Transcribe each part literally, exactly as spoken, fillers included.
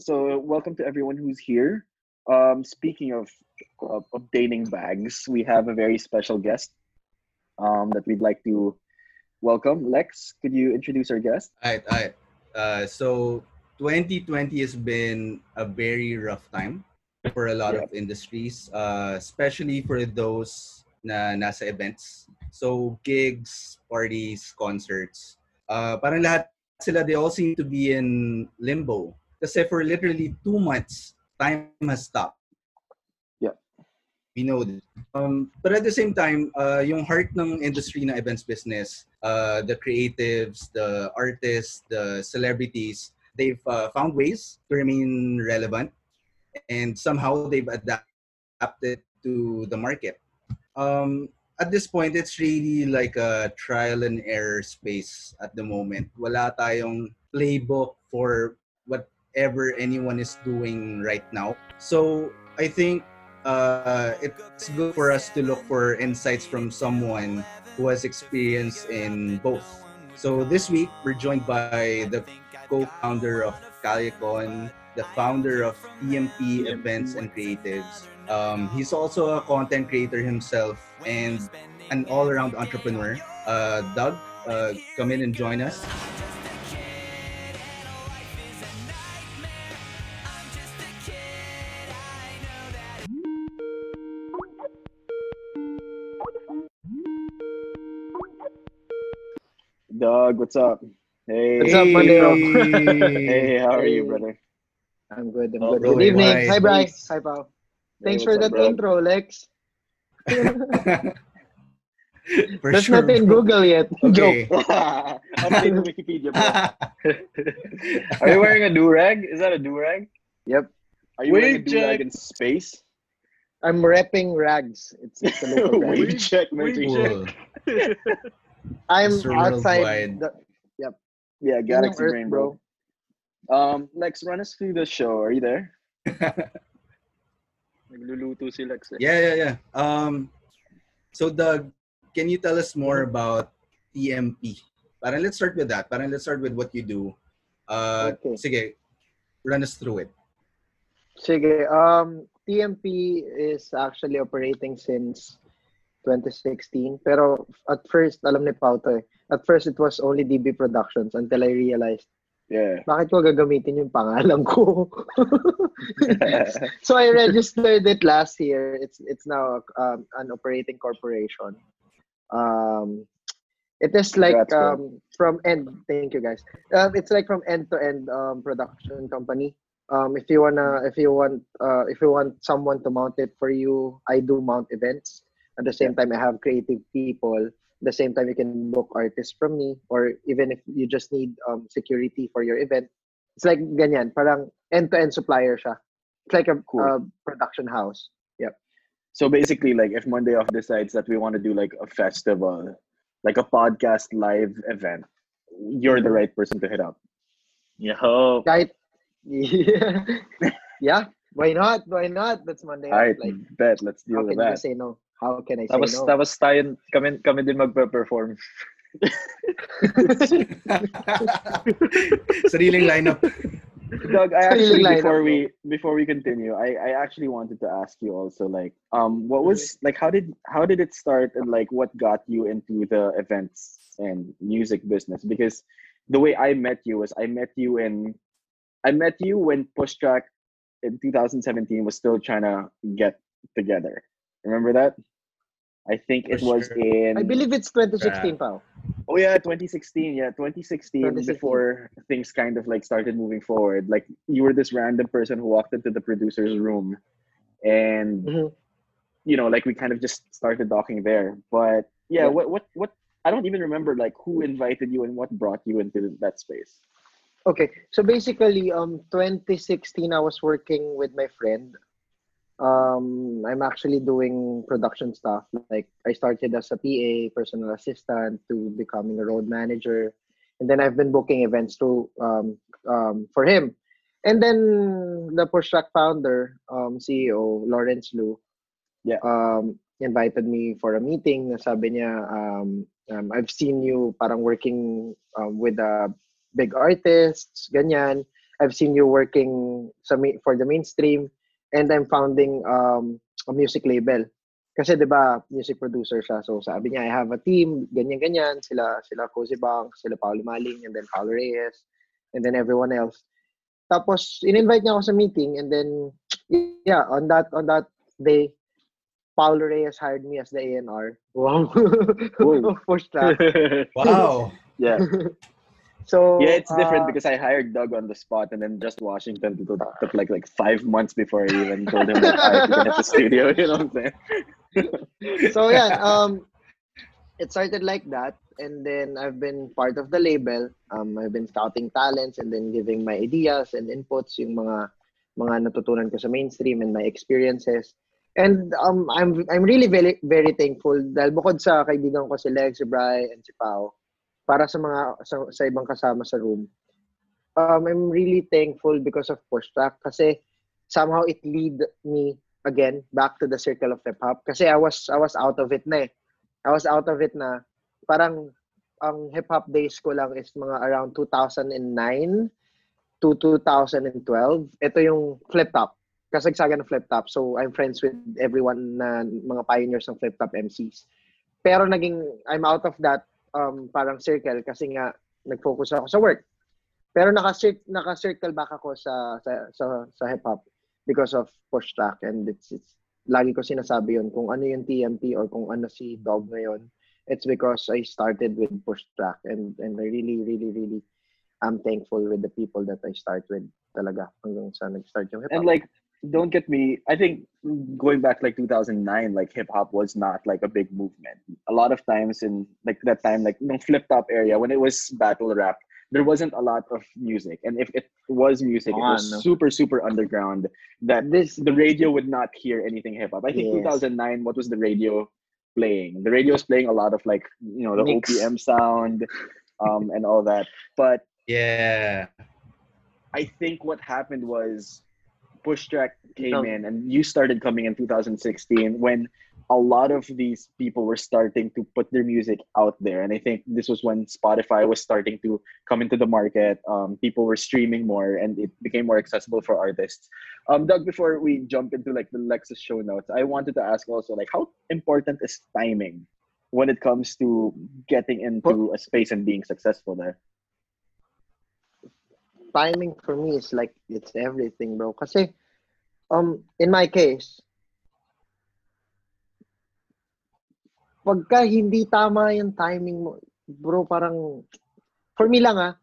So welcome to everyone who's here. Um, speaking of, of, of dating bags, we have a very special guest um, that we'd like to welcome. Lex, could you introduce our guest? All right, all right. Uh, so twenty twenty has been a very rough time for a lot yeah. of industries, uh, especially for those na nasa events. So gigs, parties, concerts, uh, parang lahat sila, they all seem to be in limbo. Kasi for literally two months, time has stopped. Yeah. We know this. Um, but at the same time, uh, yung heart ng industry na events business, uh, the creatives, the artists, the celebrities, they've uh, found ways to remain relevant. And somehow they've adapted to the market. Um, at this point, it's really like a trial and error space at the moment. Wala tayong playbook for whatever anyone is doing right now. So I think uh, it's good for us to look for insights from someone who has experience in both. So this week, we're joined by the co-founder of CaliCon, the founder of E M P Events and Creatives. Um, he's also a content creator himself and an all-around entrepreneur. Uh, Doug, uh, come in and join us. Doug, what's up? Hey. What's up, Monday Off? Hey, how are you, brother? I'm good. I'm oh, good. Bro, good evening. Hi, hi Bryce. Hi, Pao. Thanks hey, for that up, intro, Lex. For that's sure, not in bro. Google yet. Okay. Joke. Update the Wikipedia, bro. Are you wearing a do-rag? Is that a do-rag? Yep. Are you Wait, wearing a do-rag in space? I'm repping rags. It's, it's a local rag. Wait, check. Wait, check. I'm outside. The, yep. Yeah, Galaxy Brain, bro. Um, Lex, run us through the show. Are you there? Nagluluto si Lex. Yeah, yeah, yeah. Um, so Doug, can you tell us more about T M P? Parang let's start with that. Parang let's start with what you do. Uh, okay. Sige, run us through it. Sige. Um, T M P is actually operating since twenty sixteen. Pero at first, alam ni Pao to eh. At first, it was only D B Productions until I realized, yeah, bakit ko gagamitin yung pangalan ko? So I registered it last year. It's it's now um, an operating corporation. Um, it is like um, from end. Thank you guys. Um, it's like from end to end um, production company. Um, if you wanna, if you want, uh, if you want someone to mount it for you, I do mount events. At the same time, I have creative people. At the same time, you can book artists from me, or even if you just need um, security for your event. It's like ganyan, parang end-to-end supplier siya. It's like a cool. uh, production house. Yep. So basically, like if Monday Off decides that we want to do like a festival, like a podcast live event, you're the right person to hit up. Yo. Right. Yeah. Yeah. Why not? Why not? That's Monday Off. I like, bet. Let's deal with that. How can you say no? How can I say tapos, no? Tapos tayo, kami, kami din magpe-perform. Sariling lineup. Doug, I actually, before we before we continue, I, I actually wanted to ask you also, like, um, what was, like, how did how did it start, and like, what got you into the events and music business? Because the way I met you was I met you in, I met you when PushTrack in twenty seventeen was still trying to get together. Remember that? I think For it was sure. in... I believe it's twenty sixteen, yeah. Pao. Oh yeah, twenty sixteen. Yeah, twenty sixteen, twenty sixteen before things kind of like started moving forward. Like you were this random person who walked into the producer's room and, mm-hmm. you know, like we kind of just started talking there. But yeah, yeah, what, what, what, I don't even remember like who invited you and what brought you into that space. Okay. So basically, um, twenty sixteen, I was working with my friend. Um, I'm actually doing production stuff. Like I started as a P A, personal assistant, to becoming a road manager, and then I've been booking events to um, um, for him. And then the PushTrack founder, um, C E O Lawrence Liu, yeah, um, invited me for a meeting. Sabi niya, um, um, I've seen you, parang working um, with uh, big artists, ganyan. I've seen you working for the mainstream, and I'm founding um, a music label. Kasi diba, music producer siya. So sabi niya, I have a team, ganyan-ganyan, sila, sila Cozy Bank, sila Paolo Maling, and then Paul Reyes, and then everyone else. Tapos, in-invite niya ako sa meeting, and then, yeah, on that on that day, Paul Reyes hired me as the A and R. Wow. Of PushTrack. Wow. Yeah. So yeah, it's different uh, because I hired Doug on the spot, and then just Washington to go, took like like five months before I even told him that I had to get the studio. You know what I'm saying? So yeah, um, it started like that, and then I've been part of the label. Um, I've been scouting talents and then giving my ideas and inputs, yung mga mga natutunan ko sa mainstream and my experiences. And um, I'm I'm really very very thankful dahil bukod sa kaibigan ko si Lex, si Bri, and si Pao, para sa mga sa, sa ibang kasama sa room. Um, I'm really thankful because of PushTrack kasi somehow it lead me again back to the circle of hip hop kasi I was I was out of it na eh. I was out of it na parang ang hip hop days ko lang is mga around two thousand nine to twenty twelve. Ito yung FlipTop. Kasagsagan ng FlipTop. So I'm friends with everyone na mga pioneers ng FlipTop M Cs. Pero naging I'm out of that Um, parang circle kasi nga nag-focus ako sa work. Pero naka-cir- naka-circle back ako sa sa, sa, sa hip-hop because of PushTrack, and it's, it's lagi ko sinasabi yun kung ano yung T M P or kung ano si Dog ngayon. It's because I started with PushTrack, and and I really really really am thankful with the people that I start with talaga hanggang sa nag-start yung hip-hop. And like, don't get me, I think going back like two thousand nine, like hip hop was not like a big movement. A lot of times in like that time, like the FlipTop area, when it was battle rap, there wasn't a lot of music. And if it was music, oh, it was no. super, super underground that this the radio would not hear anything hip hop. I think yes. two thousand nine, what was the radio playing? The radio was playing a lot of like, you know, the Mix. O P M sound um, and all that. But yeah, I think what happened was PushTrack came no. in, and you started coming in two thousand sixteen when a lot of these people were starting to put their music out there. And I think this was when Spotify was starting to come into the market. Um, people were streaming more, and it became more accessible for artists. Um, Doug, before we jump into like the Lexus show notes, I wanted to ask also, like, how important is timing when it comes to getting into a space and being successful there? Timing for me is like, it's everything, bro. Kasi, um, in my case, pagka hindi tama yung timing mo, bro, parang, for me lang ah,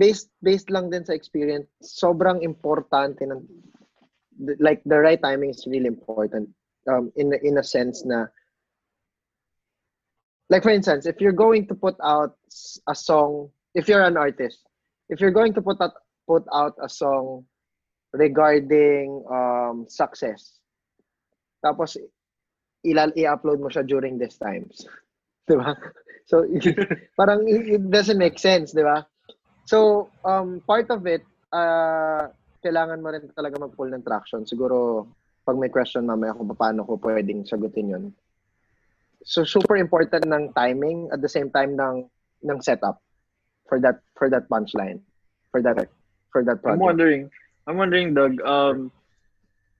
based, based lang din sa experience, sobrang importante ng, like, the right timing is really important. Um, in, in a sense na, like for instance, if you're going to put out a song, if you're an artist, if you're going to put out, put out a song regarding um, success, tapos ilal i-upload mo siya during these times, diba? So parang it doesn't make sense, diba? So um, part of it, uh, kailangan mo rin talaga mag-pull ng traction. Siguro pag may question mamaya kung paano ko pwedeng sagutin yun. So super important ng timing at the same time ng ng setup. For that, for that punchline, for that, for that project. I'm wondering, I'm wondering, Doug. Um,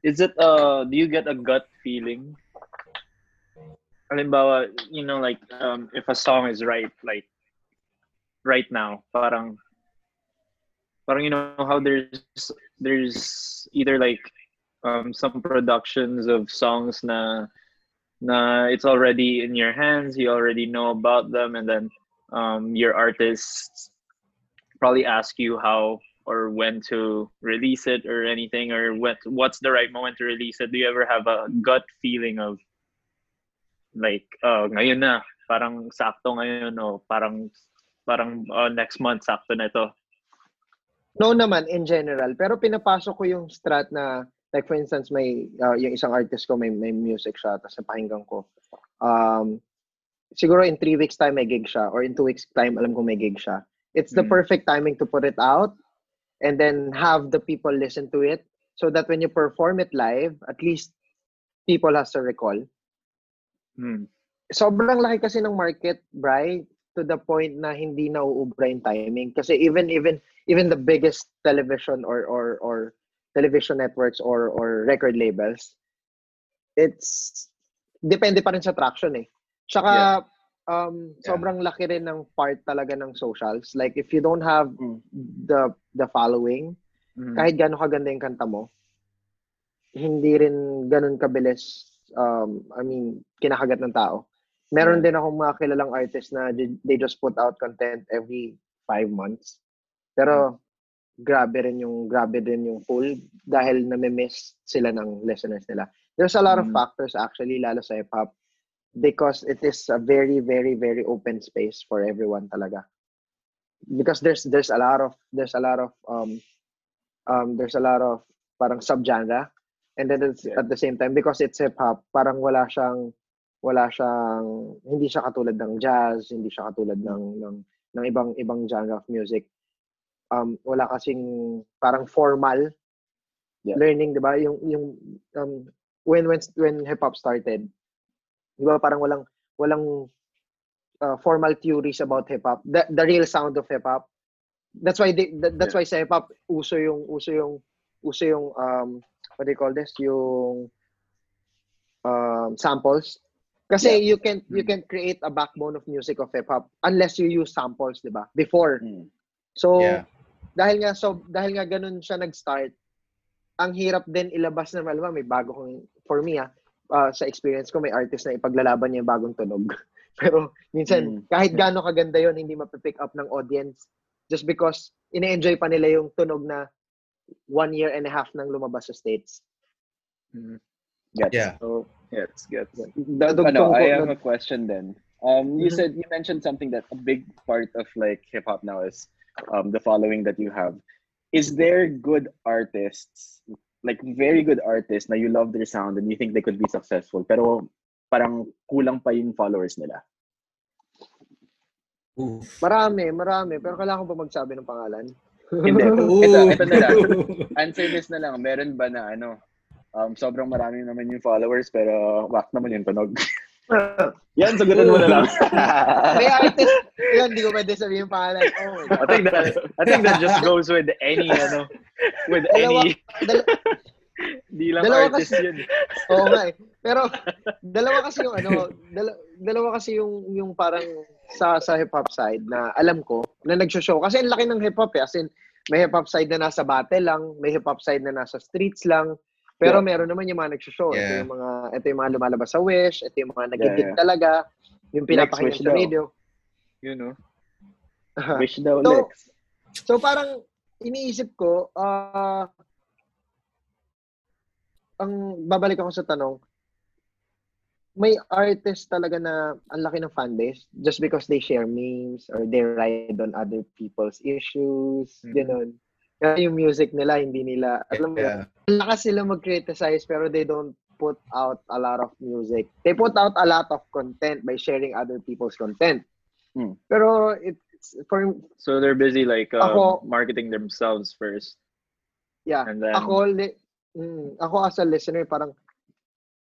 is it uh, do you get a gut feeling? Halimbawa, you know, like um, if a song is right, like right now, parang, parang you know how there's there's either like um some productions of songs na na it's already in your hands, you already know about them, and then. Um, your artists probably ask you how or when to release it or anything, or what what's the right moment to release it. Do you ever have a gut feeling of like, oh, ngayon na, parang sakto ngayon, o parang parang oh, next month sakto na ito? No naman in general, pero pinapasok ko yung strat na like for instance may uh, yung isang artist ko may may music siya tapos napakinggan ko. Um, Siguro in three weeks time may gig siya, or in two weeks time alam ko may gig siya. It's the mm. perfect timing to put it out and then have the people listen to it so that when you perform it live, at least people has to recall. Mm. Sobrang laki kasi ng market, Bri. to the point na hindi nauubra yung timing. Kasi even even even the biggest television or or or television networks or or record labels, it's depende pa rin sa traction eh. Tsaka yeah. um yeah. sobrang laki rin ng part talaga ng socials. Like if you don't have mm. the the following, mm-hmm. kahit gaano kaganda yung kanta mo, hindi rin ganun kabilis um I mean kinakagat ng tao. Meron din akong mga kilalang artist na they just put out content every five months. Pero, mm-hmm. grabe rin yung, grabe din yung pull dahil nami-miss sila ng listeners nila. There's a lot mm-hmm. of factors actually, lalo sa hip-hop, because it is a very, very, very open space for everyone talaga. Because there's there's a lot of, there's a lot of, um, um there's a lot of parang subgenre. And then it's, yeah. at the same time, because it's hip-hop, parang wala siyang, wala siyang, hindi siya katulad ng jazz, hindi siya katulad ng ng, ng ibang ibang genre of music. Um wala kasing parang formal yeah. learning, 'di ba? Yung yung um when when when hip hop started, 'di ba parang walang walang uh, formal theories about hip hop. The, the real sound of hip hop. That's why they, that, that's yeah. why sa hip hop uso yung uso yung uso yung um what do you call this? Yung um samples. Kasi yeah. you can you can create a backbone of music of hip hop unless you use samples, 'di ba? Before. Mm. So yeah. dahil nga so dahil nga ganun siya nag-start, ang hirap din ilabas na maluma, may bago kong for me ah, uh, sa experience ko may artist na ipaglalaban niya yung bagong tunog. Pero minsan mm. kahit gaano kaganda 'yon, hindi mapipick up ng audience just because ine-enjoy pa nila yung tunog na one year and a half nang lumabas sa States. Mm. Gets. Yeah. So, yes, yes. That, oh, no, I have a question then. Um, you mm-hmm. said you mentioned something that a big part of like hip hop now is um, the following that you have. Is there good artists, like very good artists, na you love their sound and you think they could be successful, pero parang kulang pa yung followers nila? Oof. Marami, marami. Pero kailangan ko pa magsabi ng pangalan? Hindi. Ito, ito na lang. Answer this na lang. Meron ba na ano? Um, sobrang marami naman yung followers pero wak naman yung tunog. Yan, sagutin mo na lang. May artist, yun, di ko pwede sabihin pangalan. Oh my God. I think that, I think that just goes with any, ano, with dalawa, any. Dal- di lang artist kasi, yun. Oo nga eh. Pero, dalawa kasi yung, ano, dal- dalawa kasi yung, yung parang sa, sa hip-hop side na alam ko, na nagsho-show. Kasi ang laki ng hip-hop eh. As in, may hip-hop side na nasa bate lang, may hip-hop side na nasa streets lang, pero yeah. meron naman yung mga nagsho-show. Yeah. Ito yung mga, ito yung mga lumalabas sa Wish, ito yung mga nagigit yeah, yeah. talaga, yung pinapakinggan sa radio. You know. Uh-huh. Wish daw so, next. So parang iniisip ko, uh, ang babalik ako sa tanong, may artist talaga na ang laki ng fanbase just because they share memes or they ride on other people's issues, mm-hmm. ganun. Kasi yung music nila, hindi nila, alam mo, yeah. lakas sila mag-criticize pero they don't put out a lot of music. They put out a lot of content by sharing other people's content. Hmm. Pero, it's, for so they're busy like, um, ako, marketing themselves first. Yeah. And then, ako, li- mm, ako as a listener, parang,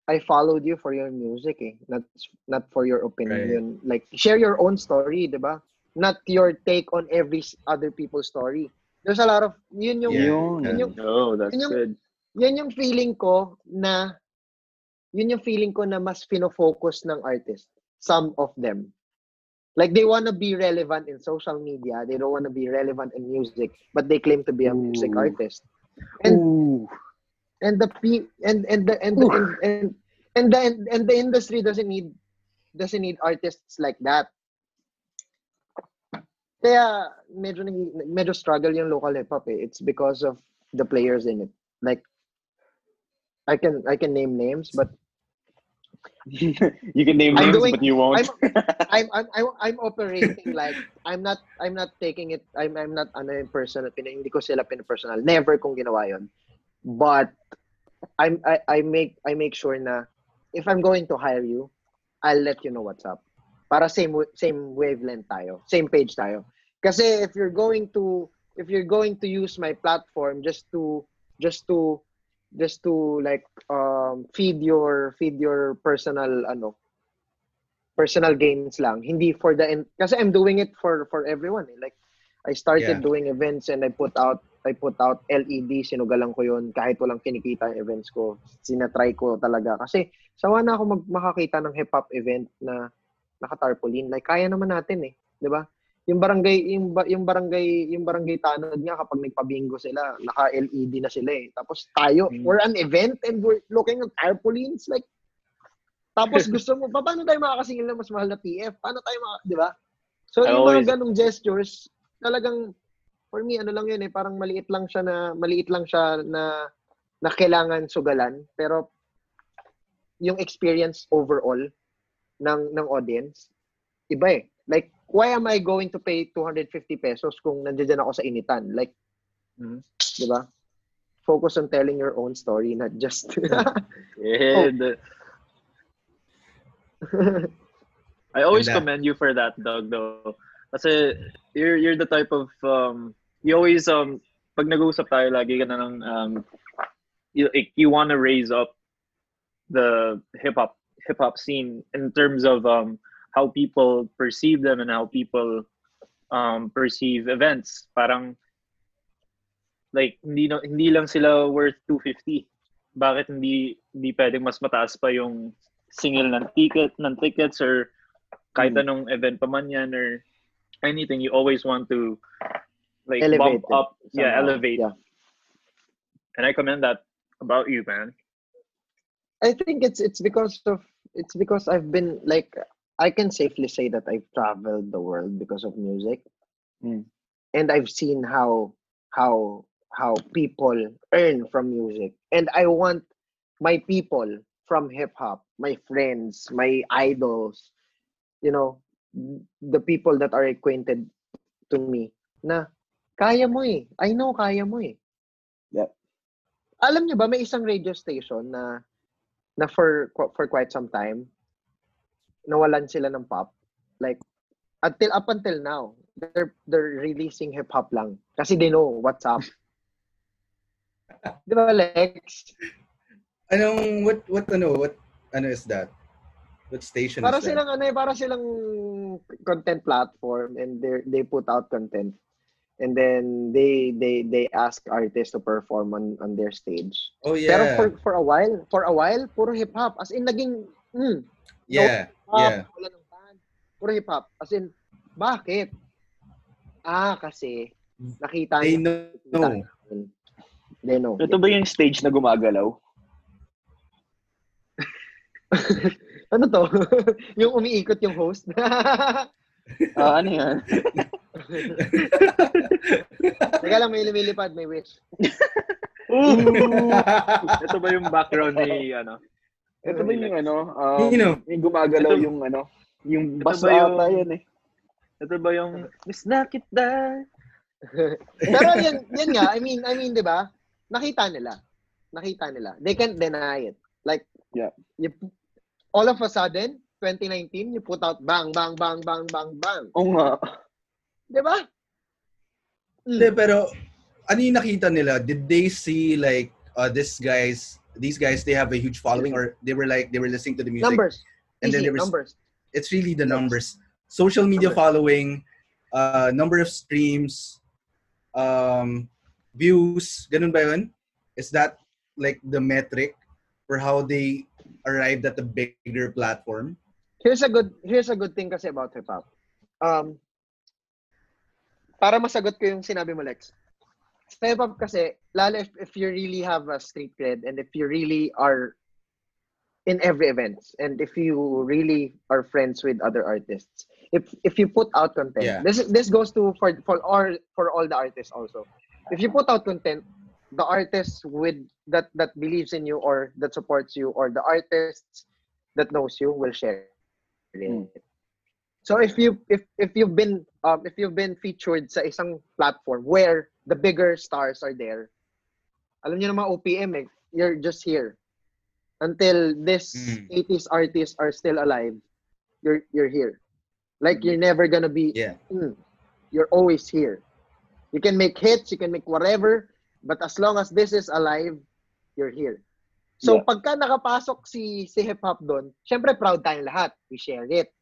I followed you for your music eh. Not, not for your opinion. Right. Like, share your own story, di ba? Not your take on every other people's story. There's a lot of, yun yung, yeah, yun yung, no, that's yun yung, good. Yun yung feeling ko na, yun yung feeling ko na mas fino-focus ng artist. Some of them. Like, they wanna be relevant in social media, they don't wanna be relevant in music, but they claim to be a Ooh. music artist. And, Ooh. and the, and, and the, and, and, and, and the, and, and the industry doesn't need, doesn't need artists like that. Kaya medyo medyo struggle yung local hip hop eh. It's because of the players in it. Like I can I can name names, but you can name I'm names doing, but you won't. I'm, I'm I'm I'm operating like I'm not I'm not taking it. I'm I'm not ano yung personal. Hindi ko sila pinapersonal. Never kong ginawa yon. But I'm I I make I make sure na if I'm going to hire you, I'll let you know what's up. Para same same wavelength tayo, same page tayo. Kasi if you're going to if you're going to use my platform just to just to just to like um feed your feed your personal ano personal gains lang, hindi for the end, kasi I'm doing it for for everyone eh. Like I started yeah. doing events and I put out I put out L E D, sinugalan ko yun kahit walang kinikita yung events ko. Sinatry ko talaga. Kasi sawa na ako mag- makakita ng hip-hop event na nakatarpaulin. Like, kaya naman natin eh. Diba? Yung barangay, yung, ba- yung barangay, yung barangay tanod nga kapag nagpabingo sila, naka-L E D na sila eh. Tapos tayo, mm. we're an event and we're looking at tarpaulins. Like, tapos gusto mo, pa, paano tayo makakasingil na mas mahal na P F? Paano tayo makakasingil? Diba? So, I yung always... mga ganong gestures, talagang for me, ano lang yun eh, parang maliit lang siya na, maliit lang siya na, na kailangan sugalan. Pero, yung experience overall ng, ng audience, iba eh. Like, why am I going to pay two hundred fifty pesos kung nandiyan ako sa initan? Like, mm-hmm. di ba? Focus on telling your own story, not just... yeah. Oh. I always that... commend you for that, Doug, though. Kasi, you're, you're the type of... Um, you always, um, pag nag-uusap tayo, lagi ka na ng, um, you, you want to raise up the hip-hop hip-hop scene in terms of um, how people perceive them and how people um, perceive events. Parang, like, hindi, hindi lang sila worth two hundred fifty. Bakit hindi, hindi pwedeng mas mataas pa yung single ng, ticket, ng tickets or kahit anong event pa man yan or anything. You always want to... Like, elevate bump up. Somehow. Yeah, elevate. Yeah. And I commend that about you, man. I think it's it's because of it's because I've been like I can safely say that I've traveled the world because of music. Mm. And I've seen how how how people earn from music. And I want my people from hip hop, my friends, my idols, you know, the people that are acquainted to me. Na kaya mo eh. I know, kaya mo eh. Yeah. Alam niyo ba, may isang radio station na na for for quite some time, nawalan sila ng pop. Like, until up until now, they're, they're releasing hip-hop lang. Kasi they know what's up. Di ba, Lex? Anong, what, what, ano, what, ano is that? What station para is silang, that? Ano eh, para silang content platform and they put out content. And then they they they ask artists to perform on, on their stage. Oh yeah. Pero for for a while, for a while, puro hip hop. As in naging mm, yeah, no, yeah. Wala ng band. Puro hip hop. As in bakit? Ah, kasi nakita niyo. They know. Nakita, they know. Ito ba yung stage na gumagalaw? Ano to? Yung umiikot yung host. Ah, ano yan? Teka lang, may lumilipad, may wish. Ooh! Ito ba yung background ni, ano? Ito ba yung, ano, um, you know, yung gumagalaw ito, yung, ano, yung basa ata yan eh. Ito ba yung, miss na kita. Pero yan, yan nga, I mean, I mean, di ba? Nakita nila. Nakita nila. They can't deny it. Like, yeah. You, all of a sudden, twenty nineteen, you put out bang, bang, bang, bang, bang, bang. Oo nga. Diba? Hindi, mm. pero ano yung nakita nila? Did they see like uh, this guys, these guys, they have a huge following or they were like, they were listening to the music. Numbers. And easy. Then they were, numbers. It's really the numbers. Social media numbers. Following, uh, number of streams, um, views, ganun ba yun? Is that like the metric for how they arrived at the bigger platform? Here's a good, here's a good thing kasi about hip-hop. Um, Para masagot ko yung sinabi mo, Lex. Sa hip-hop kasi, lalo if, if you really have a street cred and if you really are in every event and if you really are friends with other artists, if if you put out content, yeah. this this goes to for for all for all the artists also. If you put out content, the artists with that that believes in you or that supports you or the artists that knows you will share it. Mm. So if you if if you've been um, if you've been featured sa isang platform where the bigger stars are there, alam niyo naman O P M eh, you're just here until this mm. eighties artists are still alive. You're you're here, like you're never gonna be. Yeah. Mm, you're always here. You can make hits, you can make whatever, but as long as this is alive, you're here. So yeah. Pagka nakapasok si si hip hop doon, syempre proud tayong lahat. We share it.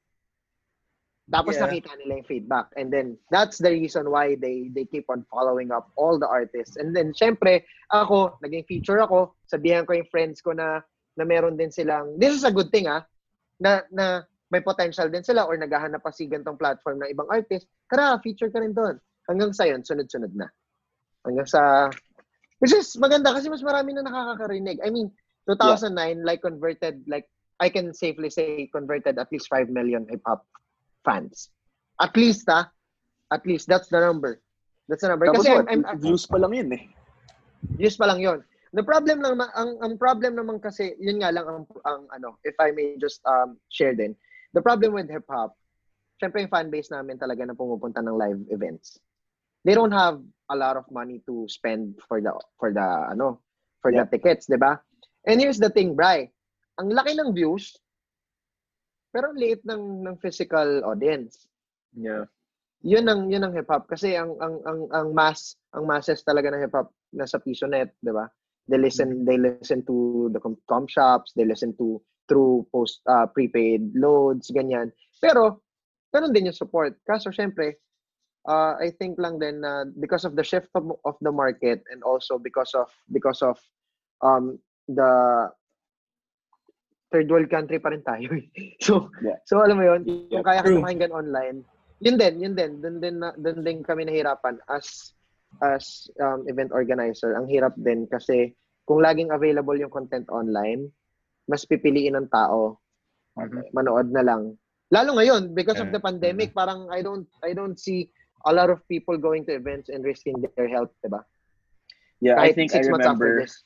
Tapos yeah. nakita nila yung feedback. And then, that's the reason why they they keep on following up all the artists. And then, syempre, ako, naging feature ako, sabihan ko yung friends ko na, na meron din silang, this is a good thing ah, na, na may potential din sila or naghahanap pa si gantong platform ng ibang artist, kara, feature ka rin doon. Hanggang sa yun, sunod-sunod na. Hanggang sa, which is maganda kasi mas marami na nakakarinig. I mean, two thousand nine, yeah. like converted, like, I can safely say converted at least five million hip-hop fans. At least, ah. At least, that's the number. That's the number. Tapos kasi what? I'm, I'm, views pa lang yun, eh. Views pa lang yun. The problem lang, ang, ang problem naman kasi, yun nga lang, ang, ang ano, if I may just um, share din. The problem with hip-hop, syempre yung fanbase namin talaga na pumupunta ng live events. They don't have a lot of money to spend for the, for the, ano, for yeah. the tickets, di ba? And here's the thing, Bri. Ang laki ng views, pero liit ng ng physical audience. Yeah. Yun ang yun ang hip hop kasi ang ang ang ang mass ang masses talaga ng hip hop nasa piso net, 'di ba? They listen they listen to the com shops, they listen to through post uh, prepaid loads ganyan. Pero ganun din yung support. Kaso syempre, uh, I think lang din uh, because of the shift of, of the market and also because of because of um the third world country pa rin tayo. So, yeah. so alam mo yun, yeah. kung kaya ka pakinggan online, yun din, yun din, dun din, dun din kami nahirapan as as um, event organizer. Ang hirap din kasi kung laging available yung content online, mas pipiliin ng tao, okay. manood na lang. Lalo ngayon, because of the pandemic, parang I don't I don't see a lot of people going to events and risking their health, diba? Yeah, kahit I think six I months remember... after this.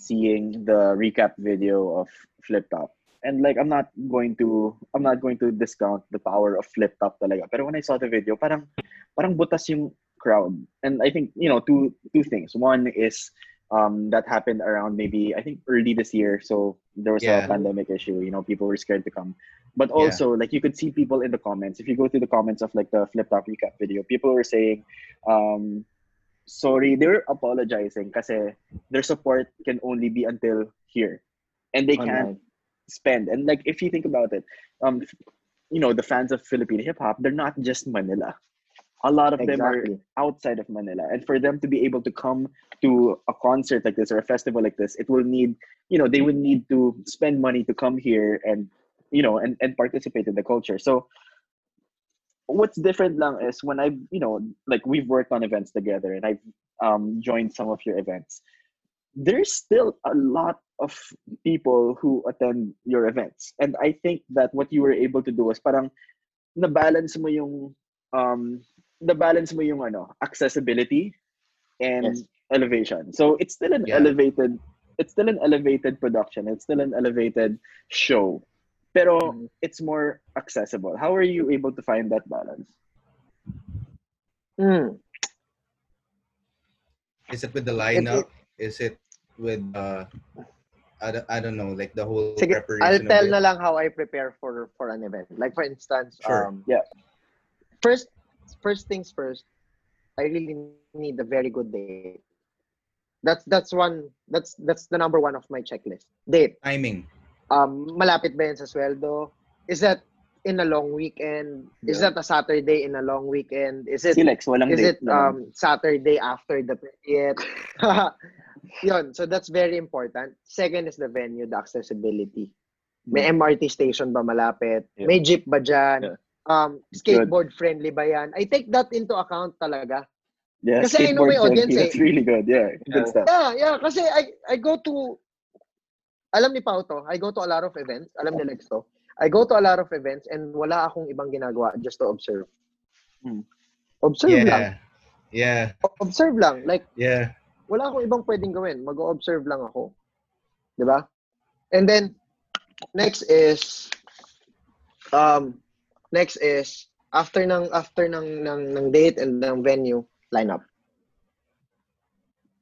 Seeing the recap video of FlipTop, and like I'm not going to I'm not going to discount the power of FlipTop talaga. Pero when I saw the video, parang parang butas yung crowd, and I think you know two two things. One is um, that happened around maybe I think early this year, so there was yeah. a pandemic issue. You know, people were scared to come, but also yeah. like you could see people in the comments. If you go to the comments of like the FlipTop recap video, people were saying. Um, Sorry, they were apologizing kasi their support can only be until here. And they can't spend. And like, if you think about it, um, you know, the fans of Filipino hip-hop, they're not just Manila. A lot of exactly. them are outside of Manila. And for them to be able to come to a concert like this or a festival like this, it will need, you know, they will need to spend money to come here and, you know, and, and participate in the culture. So, what's different lang is when I've, you know, like we've worked on events together and I've um, joined some of your events. There's still a lot of people who attend your events. And I think that what you were able to do was parang na-balance mo yung, um, na-balance mo yung ano, accessibility and yes. elevation. So it's still an yeah. elevated, it's still an elevated production. It's still an elevated show. Pero it's more accessible. How are you able to find that balance? Mm. Is it with the lineup? Is it with uh, I don't, I don't know, like the whole Sige, preparation? I'll tell na lang how I prepare for for an event. Like for instance, sure. um, yeah. First, first things first. I really need a very good date. That's that's one. That's that's the number one of my checklist. Date. Timing. Um, malapit ba yan sa sweldo? Is that in a long weekend? Yeah. Is that a Saturday in a long weekend? Is it Silex, walang is date, it um, Saturday after the thirtieth? Yun. So that's very important. Second is the venue, the accessibility. May M R T station ba malapit? Yeah. May jeep ba dyan? Yeah. Um, skateboard good. Friendly ba yan? I take that into account talaga. Yeah, kasi I know my audience eh. That's really good. Yeah, good yeah. stuff. Yeah, yeah. Kasi I, I go to alam ni Pao to, I go to a lot of events. Alam ni Lex to. I go to a lot of events and wala akong ibang ginagawa just to observe. Hmm. Observe yeah. lang. Yeah. Observe lang. Like, yeah. wala akong ibang pwedeng gawin. Mag-observe lang ako. Diba? And then, next is, um, next is, after ng, after ng, ng, ng date and ng venue, lineup.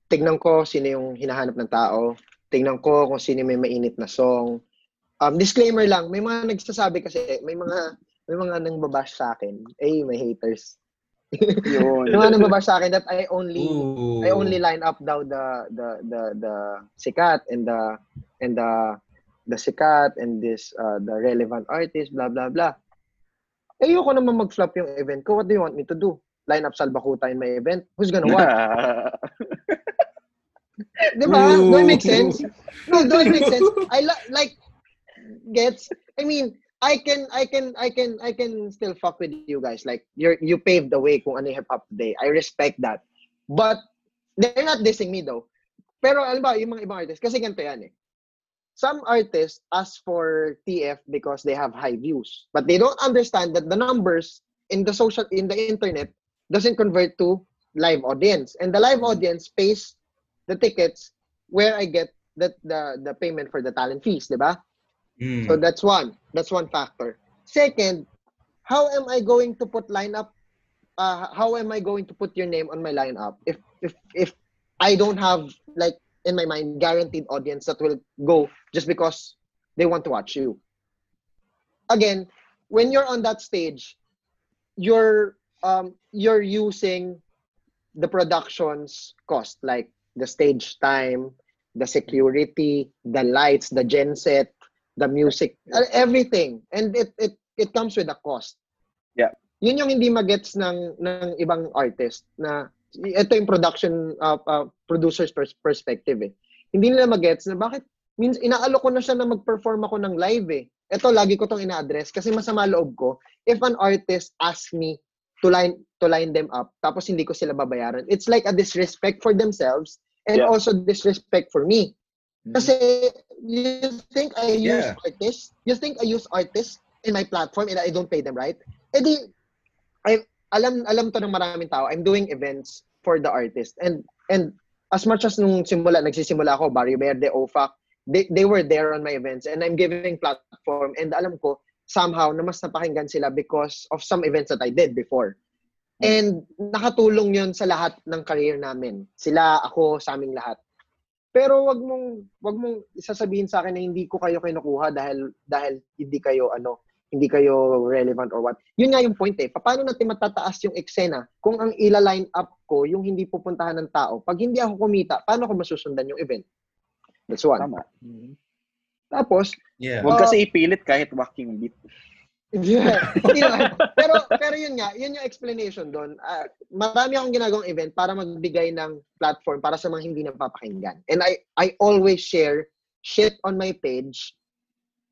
Tignan ko sino yung hinahanap ng tao. Tingnan ko kung sino may mainit na song. Um, disclaimer lang, may mga nagsasabi kasi, may mga, may mga nang babash sa akin. Eh, may haters. Yun. May mga nang babash sa akin that I only, ooh. I only line up daw the, the, the, the sikat and the, and the, the sikat and this, uh, the relevant artist, blah, blah, blah. ayoko naman mag-flop yung event ko. What do you want me to do? Line up Salbakuta in my event? Who's gonna watch? Diba? Ooh. Do it make sense? No, do it make sense? I li- like, gets, I mean, I can, I can, I can, I can still fuck with you guys. Like, you're, you paved the way kung ano yung hip-hop today. I respect that. But, they're not dissing me though. Pero, alam ba, yung mga ibang artists, kasi ganito yan eh. Some artists ask for T F because they have high views, but they don't understand that the numbers in the social, in the internet doesn't convert to live audience, and the live audience pays the tickets where I get the the, the payment for the talent fees, diba? Mm. So that's one. That's one factor. Second, how am I going to put lineup? Uh, how am I going to put your name on my lineup if if if I don't have like, in my mind, guaranteed audience that will go just because they want to watch you. Again, when you're on that stage, you're um, you're using the production's cost, like the stage time, the security, the lights, the gen set, the music, everything, and it it it comes with a cost. Yeah. Yun yung hindi magets ng ng ibang artist na. Ito yung production uh, uh, producer's pers- perspective eh. Hindi nila mag-gets na bakit means inaalok ko na siya na mag-perform ako ng live eh. Ito lagi ko tong ina-address kasi masama loob ko if an artist asks me to line to line them up tapos hindi ko sila babayaran. It's like a disrespect for themselves and yeah. also disrespect for me. Kasi you think I use yeah. artists? You think I use artists in my platform and I don't pay them right? Eh di I Alam alam to ng maraming tao, I'm doing events for the artist. And and as much as nung simula, nagsisimula ako, Barrio Verde, O F A C, they, they were there on my events. And I'm giving platform. And alam ko, somehow, na mas napakinggan sila because of some events that I did before. And nakatulong yun sa lahat ng career namin. Sila, ako, sa aming lahat. Pero wag mong, wag mong sasabihin sa akin na hindi ko kayo kinukuha dahil, dahil hindi kayo, ano, hindi kayo relevant or what. Yun nga yung point eh. Paano natin matataas yung eksena kung ang ila-line up ko yung hindi pupuntahan ng tao? Pag hindi ako kumita, paano ko masusundan yung event? That's one. Tama. Mm-hmm. Tapos, yeah. Huwag uh, kasi ipilit kahit walking beat. Yeah. pero pero yun nga, yun yung explanation doon. Uh, marami akong ginagawang event para magbigay ng platform para sa mga hindi napapakinggan. And I I always share shit on my page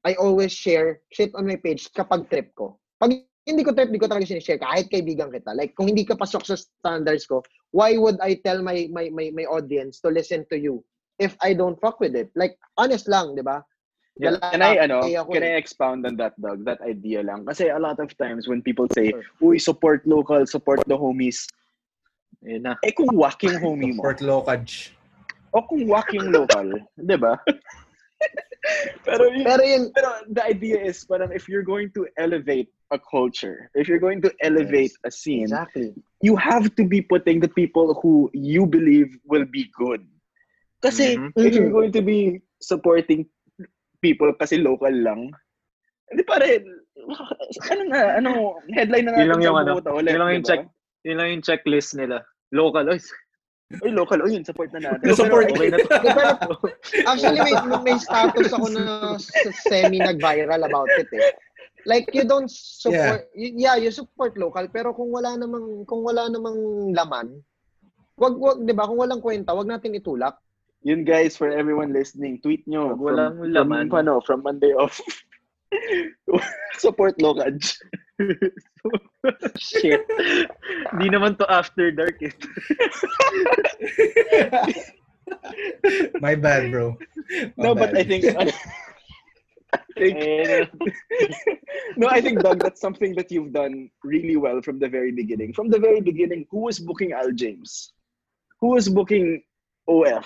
I always share shit on my page kapag trip ko. Pag hindi ko trip, hindi ko talaga sinishare kahit kaibigan kita. Like, kung hindi ka pasok sa standards ko, why would I tell my my my, my audience to listen to you if I don't fuck with it? Like, honest lang, di ba? Yeah. Can I, ano, can I expound on that, Doug? That idea lang. Kasi a lot of times when people say, uy, support local, support the homies. Eh, na. eh kung walking homie mo. Support local. O kung walking local, di ba? Pero, yun, pero, yun, pero the idea is, parang if you're going to elevate a culture, if you're going to elevate yes, a scene, exactly. you have to be putting the people who you believe will be good. Kasi mm-hmm. if you're going to be supporting people kasi local lang, hindi pare, ano na, ano, headline na nga. Yun lang yung, ano, ulit, yun lang yung, diba? check, yun lang yung checklist nila. Local, oy. Uy, local. Uy, yun, support na natin. No, support. Okay na to. Actually, may, may status ako na semi-nag-viral about it eh. Like, you don't support... Yeah. yeah, you support local, pero kung wala namang, kung wala namang laman, wag, wag, di ba? Kung walang kwenta, wag natin itulak. Yun, guys, for everyone listening, tweet nyo. Wag walang from, laman. From, ano, from Monday Off. Support local. Shit. Di naman to after dark eh. My bad, bro. My no, bad. But I think, I think no, I think, Doug, that's something that you've done really well from the very beginning. From the very beginning, who was booking Al James? Who was booking O F?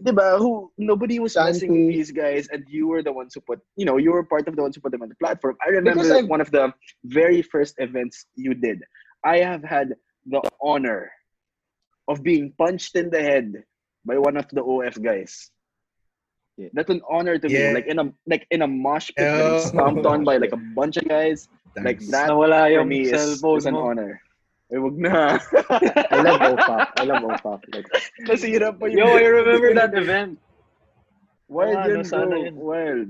Diba? Who, nobody was messing with these guys, and you were the ones who put, you know, you were part of the ones who put them on the platform. I remember like one of the very first events you did. I have had the honor of being punched in the head by one of the O F guys. Yeah. That's an honor to yeah. me. Like in a like in a mosh pit, oh. getting stomped on by like a bunch of guys. Thanks. Like that Nawala for me is, is an honor. Eh, wag na. I love O F A C. I love O F A C. Like, nasira pa yun. Yo, I remember that event. Wild oh, yun, no, bro. Wild.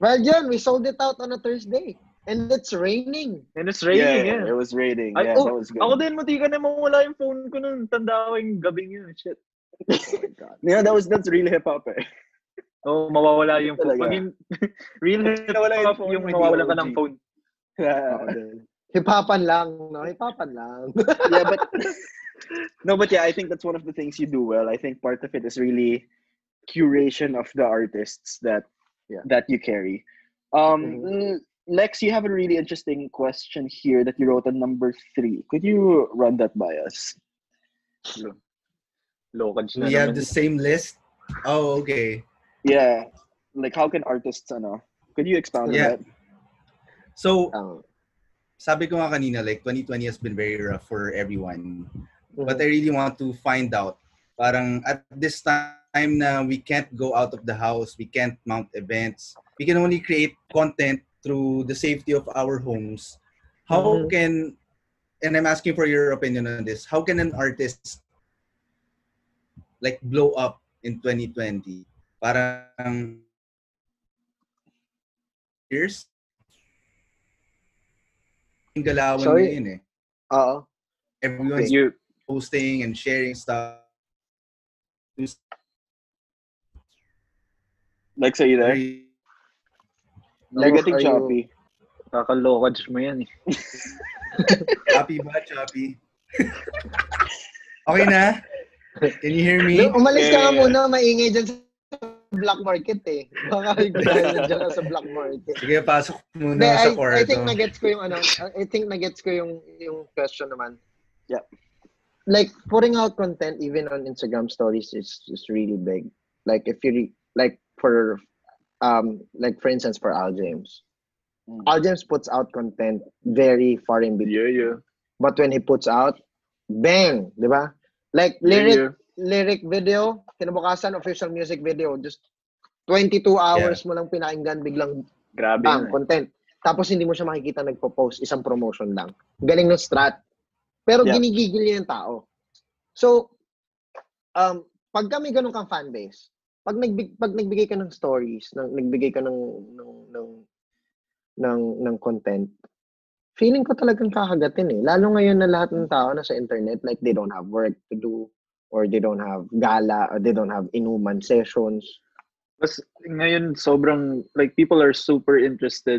Wild yun. We sold it out on a Thursday. And it's raining. And it's raining, yeah. yeah. It was raining. Yeah, I, oh, that was good. Ako din, matika na mawala yung phone ko nun. Tanda ko yung gabi niya. Shit. Oh my God. Yeah, that was, that's real hip-hop eh. Oh, mawawala yung phone. Pag yung, real hip-hop yung mawawala ka ng phone. Yeah. Hip-hopan lang, no? Hip-hopan lang. Yeah, but... No, but yeah, I think that's one of the things you do well. I think part of it is really curation of the artists that yeah. that you carry. Um... Mm-hmm. Lex, you have a really interesting question here that you wrote on number three. Could you run that by us? We have the same list? Oh, okay. Yeah. Like, how can artists, ano? Could you expound yeah. on that? So, um, sabi ko nga kanina, like, twenty twenty has been very rough for everyone. Mm-hmm. But I really want to find out. Parang at this time na we can't go out of the house. We can't mount events. We can only create content through the safety of our homes. How mm-hmm. can, and I'm asking for your opinion on this, how can an artist like blow up in twenty twenty? Parang years? Galawan na yun eh. Uh-oh. Everyone's okay. posting and sharing stuff. Like, are you there? Negative choppy. Kakalokaj mo yan eh. Choppy ba, choppy? Okay na? Can you hear me? No, umalis ka nga muna, maingay dyan sa black market eh. Baka dyan ka sa black market. Sige, pasok muna But sa kwarto. I, I think nagets ko yung ano, I think nagets ko yung, yung question naman. Yeah. Like, putting out content even on Instagram stories is, is really big. Like, if you, re- like, for... Um, like for instance, for Al James, mm. Al James puts out content very far in between. Yeah, yeah. But when he puts out, bang, di ba? Like lyric, yeah, yeah. lyric video, kinabukasan official music video, just twenty-two hours yeah. mo lang pinakinggan, biglang grabe bang, na. Content. Tapos hindi mo siya makikita nagpo-post, isang promotion lang. Galing ng strat. Pero yeah. ginigigil niya yung tao. So, um, pag kami ganun kang fanbase, Pag nagbig pag nagbigay ka ng stories, nang nagbigay ka ng ng ng ng, ng content, feeling ko talagang kakagatin eh. Lalo ngayon na lahat ng tao na sa internet, like they don't have work to do or they don't have gala or they don't have inuman sessions. Mas ngayon sobrang like people are super interested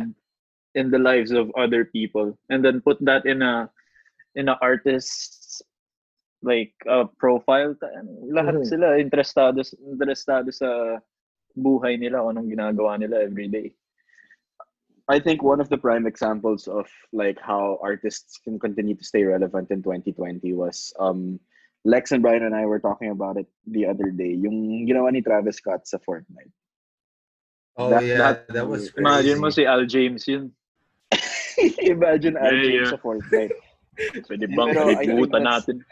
in the lives of other people and then put that in a in a artist's like a uh, profile lahat mm-hmm. sila interestado interestado sa buhay nila o anong ginagawa nila every day. I think one of the prime examples of like how artists can continue to stay relevant in twenty twenty was um Lex and Brian and I were talking about it the other day, yung ginawa ni Travis Scott sa Fortnite. Oh that, yeah, that, that was crazy. Imagine mo si Al James yun. Imagine Al yeah, James yeah. sa Fortnite. Pwede bang kalibutan natin?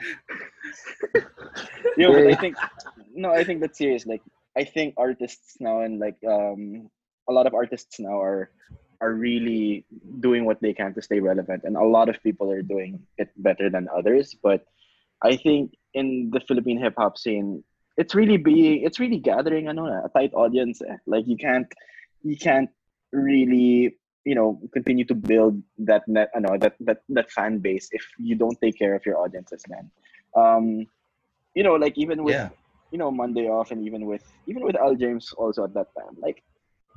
Yeah, but I think, no, I think that's serious. Like, I think artists now and like, um, a lot of artists now are are really doing what they can to stay relevant. And a lot of people are doing it better than others. But I think in the Philippine hip hop scene, it's really being, it's really gathering ano, a tight audience. Eh. Like you can't, you can't really. You know, continue to build that net, you know, that that that fan base if you don't take care of your audiences, man. Um, you know, like even with yeah. you know Monday Off, and even with even with Al James also at that time, like,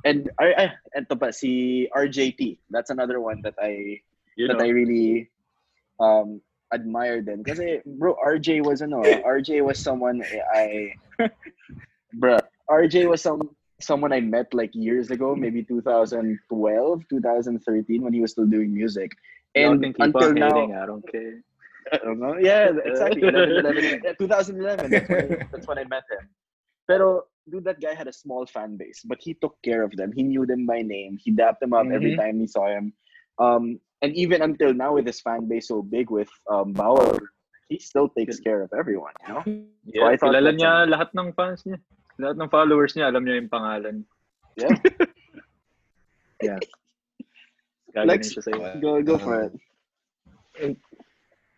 and I, I and to pa si R J T, that's another one that I you that know. I really um admire them because bro R J was ano, R J was someone I, bro R J was some. Someone I met like years ago, maybe twenty twelve, twenty thirteen, when he was still doing music, and until now, hating, I don't care. I don't know. Yeah, exactly. twenty eleven That's when, I, that's when I met him. Pero dude, that guy had a small fan base, but he took care of them. He knew them by name. He dapped them up mm-hmm. every time he saw him. Um, and even until now, with his fan base so big, with um, Bauer, he still takes care of everyone. You know? Yeah. So kilala niya lahat ng fans niya. Lahat ng followers niya, alam niya yung pangalan. Yeah. yeah. Lex, go, go for it.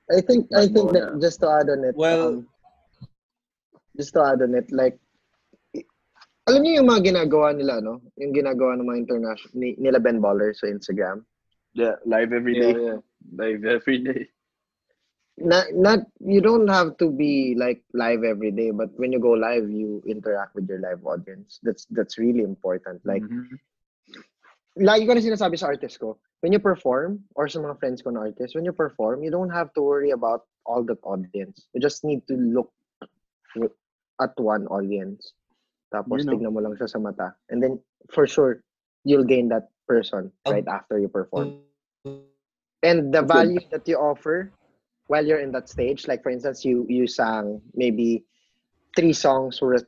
I think, I think that just to add on it, well, um, just to add on it, like, alam niyo yung mga ginagawa nila, no? Yung ginagawa ng mga international, nila Ben Baller sa Instagram. Yeah, live every yeah, day. Yeah, live every day. Not, not you don't have to be like live every day, but when you go live, you interact with your live audience. That's that's really important. Like, mm-hmm. like yung sinasabi sa artist ko, when you perform, or sa mga friends ko na artist, when you perform, you don't have to worry about all the audience. You just need to look at one audience. Tapos you know. Tignan mo lang siya sa mata. And then, for sure, you'll gain that person right after you perform. And the value that you offer while you're in that stage, like for instance, you you sang maybe three songs worth,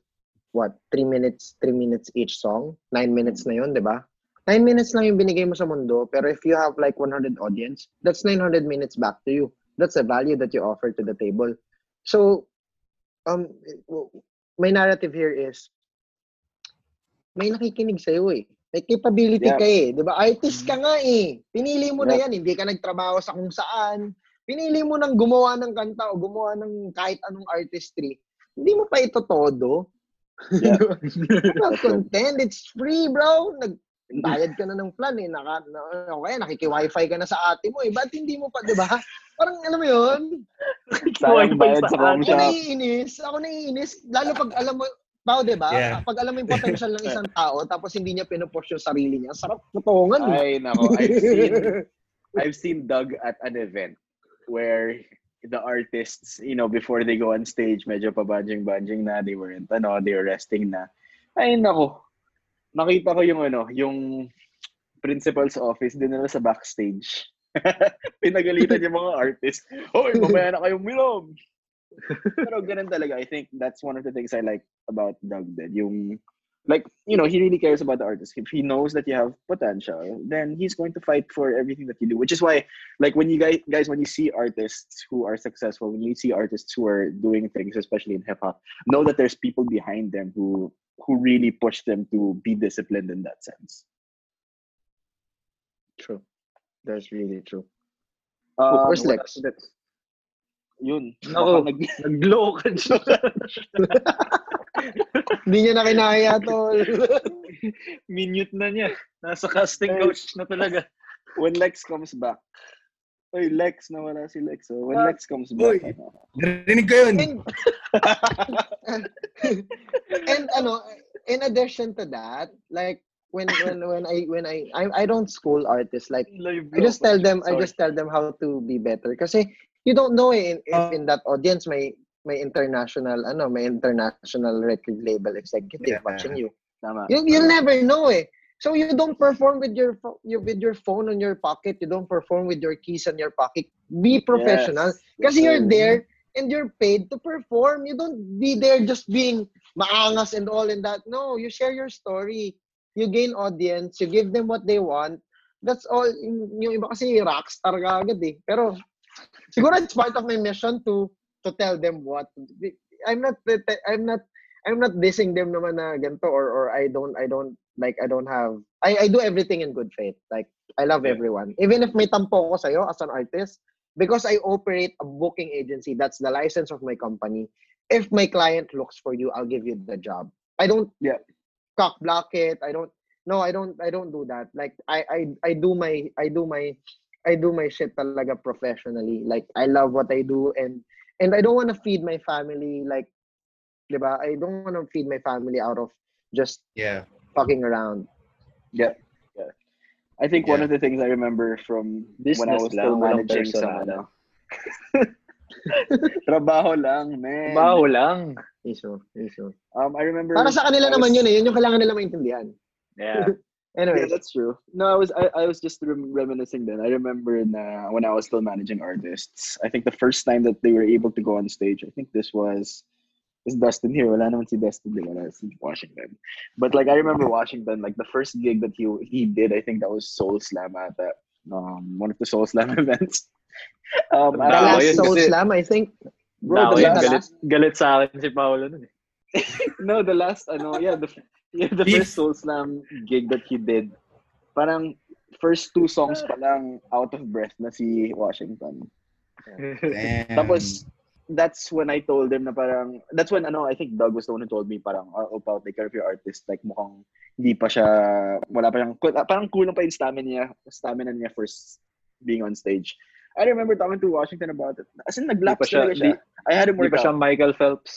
what, three minutes, three minutes each song. Nine minutes na yun, di ba? Nine minutes lang yung binigay mo sa mundo, pero if you have like one hundred audience, that's nine hundred minutes back to you. That's the value that you offer to the table. So, um, my narrative here is, may nakikinig sa'yo eh. May capability yeah. ka eh. Diba? Artist ka nga eh. Pinili mo yeah. na yan. Hindi ka nagtrabaho sa kung saan. Pinili mo nang gumawa ng kanta o gumawa ng kahit anong artistry. Hindi mo pa ito todo. Yeah. Diba? Content. It's free, bro. Nag bayad ka na ng plan eh. Naka, na, okay, nakiki-wifi ka na sa ate mo eh. Ba't hindi mo pa, di ba? Parang, alam mo yun? Sayang bayad sa home shop. Ako naiinis. Ako naiinis. Lalo pag alam mo, Pao, di ba? Yeah. Pag alam mo yung potential ng isang tao, tapos hindi niya pinupush yung sarili niya, sarap patungan. Ay, nako. I've seen, I've seen Doug at an event where the artists, you know, before they go on stage, medyo pabanjing-banjing na, they weren't, ano, they were resting na. Ay, nako. Nakita ko yung ano, yung principal's office din nila sa backstage. Pinagalitan yung mga artists. Hoy, mamaya na kayong milom. Pero ganun talaga. I think that's one of the things I like about Doug. That yung, like, you know, he really cares about the artist. If he knows that you have potential, then he's going to fight for everything that you do. Which is why, like, when you guys, guys, when you see artists who are successful, when you see artists who are doing things, especially in hip-hop, know that there's people behind them who who really push them to be disciplined in that sense. True. That's really true. Um, Where's Lex? Yun. Ako, nag-glow ka dyan. Hindi niya na kinaya, tol. Minute na niya. Nasa casting coach na talaga. When Lex comes back. Oy, Lex. Nawala si Lex. Oh. When ah, Lex comes back. Oy, narinig ko yun. And, and ano, in addition to that, like, when when when I when I I, I don't school artists. Like, I just tell them, Sorry. I just tell them how to be better. Kasi, you don't know eh, in, uh, in that audience may may international ano may international record label executive yeah. watching you. Tama. You you'll never know eh. So you don't perform with your you with your phone on your pocket. You don't perform with your keys on your pocket. Be professional kasi yes. you're there and you're paid to perform. You don't be there just being maangas and all and that. No, you share your story. You gain audience. You give them what they want. That's all. Yung iba kasi rockstar ka agad eh. Pero siguro it's part of my mission to to tell them what I'm not I'm not I'm not dissing them naman na ganito or or I don't I don't like I don't have I I do everything in good faith. Like I love everyone. Even if may tampo ko sa'yo as an artist, because I operate a booking agency, that's the license of my company. If my client looks for you, I'll give you the job. I don't yeah. cock block it. I don't no I don't I don't do that. Like I I I do my I do my I do my shit talaga professionally. Like, I love what I do and and I don't want to feed my family, like, diba? I don't want to feed my family out of just yeah. fucking around. Yeah. yeah. I think yeah. one of the things I remember from Business when I was still managing sa ano. Trabaho lang, man. Trabaho lang. Iso, iso. Um, I remember... Para sa kanila was... naman yun eh. Yun yung kailangan nila maintindihan. Yeah. Anyway, yeah, that's true. No, I was I, I was just rem- reminiscing then. I remember na, when I was still managing artists. I think the first time that they were able to go on stage, I think this was is Dustin here. Wala naman si Dustin din, wala si Washington. But like I remember Washington, like the first gig that he he did, I think that was Soul Slam at that, um one of the Soul Slam events. Um, the last yun, Soul kasi, Slam, I think. Bro, the yun, last, galit, galit sa akin si Paolo nun eh. No, the last ano, yeah, the Yeah, the first Soul Slam gig that he did, parang first two songs palang out of breath na si Washington. Tapos that's when I told him na parang, that's when, ano, I think Doug was the one who told me parang, oh, about the curfew artist, like mukhang hindi pa siya, wala pa siyang, parang kulang pa yung stamina niya, stamina niya for being on stage. I remember talking to Washington about it. As in, nag-lapse talaga siya. Di, I had him work out. Di pa siya Michael Phelps.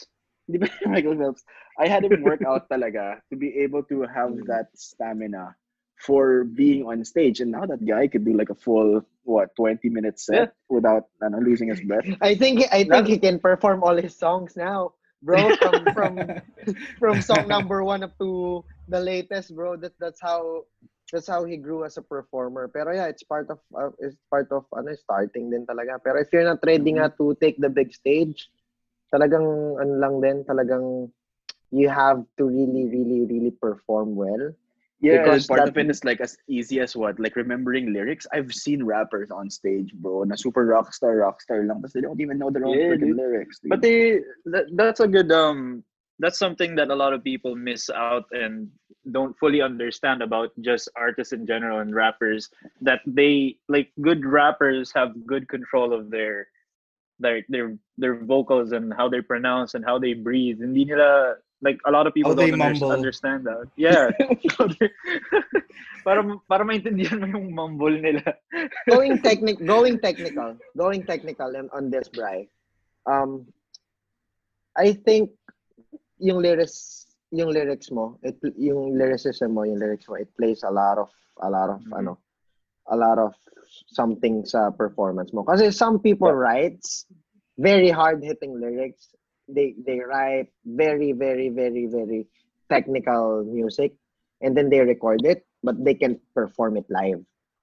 Di pa siya Michael Phelps. I had him work out talaga to be able to have that stamina for being on stage. And now that guy could do like a full, what, twenty minute set yeah. without ano, losing his breath. I think I think he can perform all his songs now, bro. From from, from song number one up to the latest, bro. That that's how that's how he grew as a performer. Pero yeah, it's part of uh, it's part of ano, starting din talaga. Pero if you're not ready nga to take the big stage, talagang ano lang din, talagang you have to really really really perform well. Yeah, because part that, of it is like as easy as what? Like remembering lyrics. I've seen rappers on stage, bro, na super rockstar, rockstar lang, but they don't even know their own yeah, freaking lyrics. Dude. But they, that, that's a good, um, that's something that a lot of people miss out and don't fully understand about just artists in general and rappers, that they, like good rappers have good control of their, their, their, their vocals and how they pronounce and how they breathe. Hindi nila, like a lot of people oh, don't under- understand that. Yeah. para para maintindihan mo yung mumble nila. going technic going technical. Going technical and on this, Bri. Um I think yung lyrics yung lyrics mo, it yung lyricism mo, yung lyrics mo, it plays a lot of a lot of mm-hmm. ano, a lot of something sa performance mo. Kasi some people yeah. writes very hard-hitting lyrics. They they write very, very, very, very technical music and then they record it, but they can perform it live.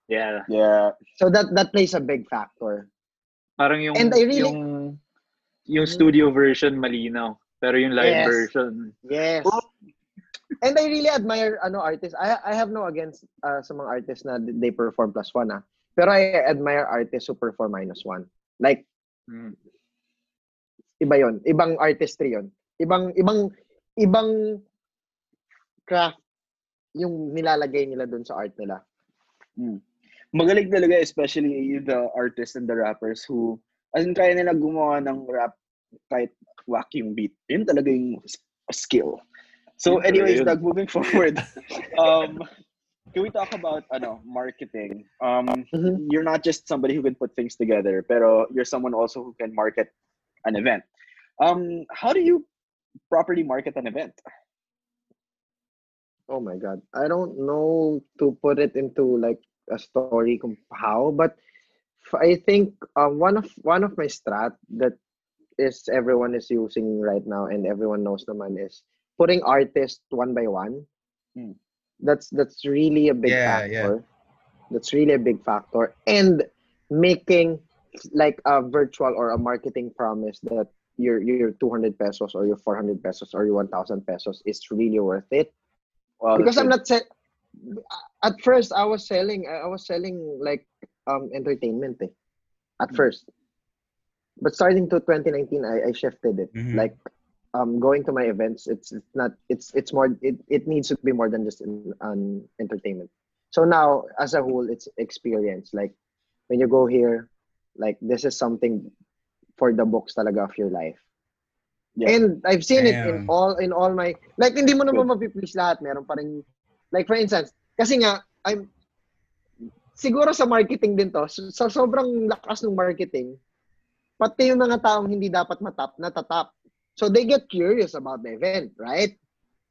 Yeah. Yeah. So that that plays a big factor. Parang yung, and I really, yung, yung studio version malinaw, pero yung live yes, version. Yes. And I really admire ano, artists. I I have no against uh, sa mga artists na they perform plus one. Ah. Pero I admire artists who perform minus one. Like, mm. Iba yon, ibang artistry yon, ibang ibang ibang craft yung nilalagay nila dun sa art nila. Mm. Magaling talaga, especially the artists and the rappers who as in kaya nila gumawa ng rap kahit wacky yung beat. Yun talaga yung skill. So anyways, Doug, moving forward. um Can we talk about ano, marketing? Um mm-hmm. You're not just somebody who can put things together, pero you're someone also who can market an event. Um, how do you properly market an event? Oh my God, I don't know to put it into like a story how, but I think uh, one of one of my strat that is everyone is using right now and everyone knows naman is putting artists one by one. Hmm. That's that's really a big yeah, factor. Yeah. That's really a big factor, and making like a virtual or a marketing promise that your your two hundred pesos or your four hundred pesos or your one thousand pesos is really worth it. Well, because I'm not se- at first I was selling I was selling like um entertainment eh, at first, but starting to twenty nineteen I, I shifted it. Mm-hmm. Like um going to my events, it's, it's not it's it's more it, it needs to be more than just an um, entertainment. So now as a whole it's experience. Like when you go here, like this is something for the books talaga of your life. Yeah. And I've seen Damn. it in all in all my like hindi mo naman mapipilis lahat, meron pa rin like for instance, kasi nga I'm siguro sa marketing din to, sa sobrang lakas ng marketing, pati yung mga taong hindi dapat matap natatap. So they get curious about the event, right?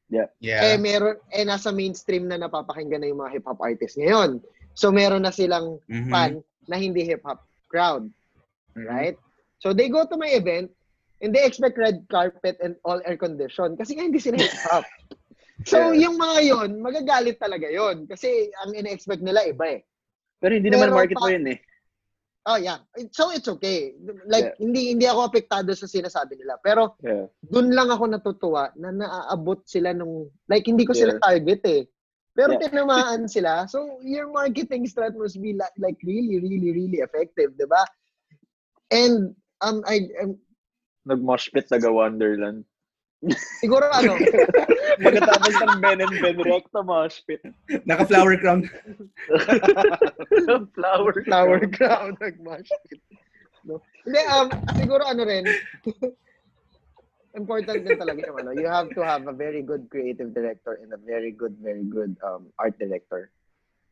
Yeah. Yeah. Eh meron eh nasa mainstream na napapakinggan na yung mga hip hop artists ngayon. So meron na silang mm-hmm. fan na hindi hip hop crowd, right? Mm-hmm. So they go to my event and they expect red carpet and all air condition kasi nga hindi sila hip-hop. So yeah. yung mga yon, magagalit talaga yon kasi ang ina-expect nila iba eh. Pero hindi Pero naman market pa, mo yun eh. Oh yeah. So it's okay. Like yeah. hindi hindi ako apektado sa sinasabi nila. Pero yeah. dun lang ako natutuwa na naaabot sila nung like hindi ko yeah. sila target eh. Pero yeah. tinamaan sila. So your marketing strat must be like, like really, really, really effective, di ba? And um, I um, nag-moshpit taga Wonderland. Siguro ano? Pagkatapos ng Ben and Ben Recta moshpit. Naka flower crown. flower flower crown nag-moshpit. no? Hindi, um, siguro ano rin, important din talaga yung ano. You have to have a very good creative director and a very good, very good um, art director.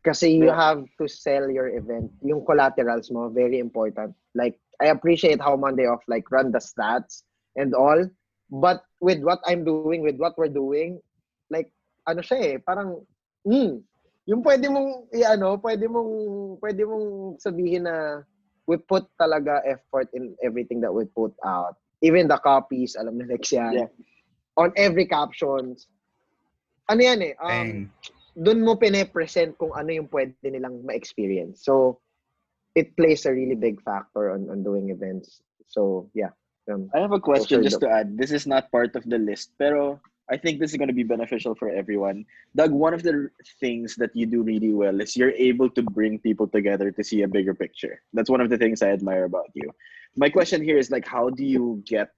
Kasi you have to sell your event. Yung collaterals mo, very important. Like, I appreciate how Monday Off, like, run the stats and all. But with what I'm doing, with what we're doing, like, ano siya eh, parang, hmm, yung pwede mong, ano, pwede mong, pwede mong sabihin na we put talaga effort in everything that we put out. Even the copies, alam na next yan. Yeah. On every captions. Ano yan eh, um, dun mo pine-present kung ano yung pwede nilang ma-experience. So, it plays a really big factor on, on doing events. So, yeah. Um, I have a question just to add. This is not part of the list, pero I think this is going to be beneficial for everyone. Doug, one of the things that you do really well is you're able to bring people together to see a bigger picture. That's one of the things I admire about you. My question here is, like, how do you get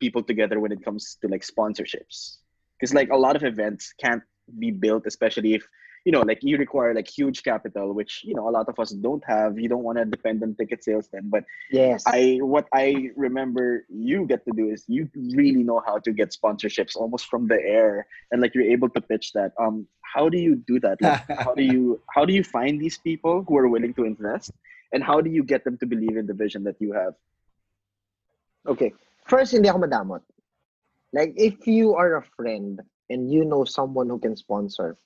people together when it comes to, like, sponsorships? Because, like, a lot of events can't be built, especially if, you know, like, you require, like, huge capital, which, you know, a lot of us don't have. You don't want to depend on ticket sales then. But yes, I what I remember you get to do is you really know how to get sponsorships almost from the air, and, like, you're able to pitch that. Um, how do you do that? Like, how do you how do you find these people who are willing to invest, and how do you get them to believe in the vision that you have? Okay, first, hindi ako madamot. Like, if you are a friend and you know someone who can sponsor,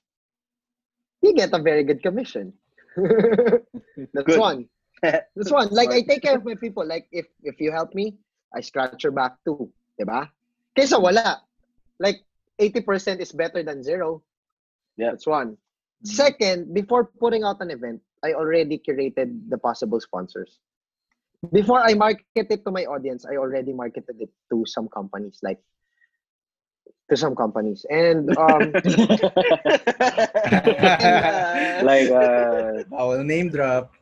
you get a very good commission. That's good. One. That's one. Like, I take care of my people. Like, if if you help me, I scratch your back too. Diba? Kesa wala. Like, eighty percent is better than zero. Yeah. That's one. Second, before putting out an event, I already curated the possible sponsors. Before I market it to my audience, I already marketed it to some companies. Like, to some companies. And, um... and, uh, like, uh... I will name drop.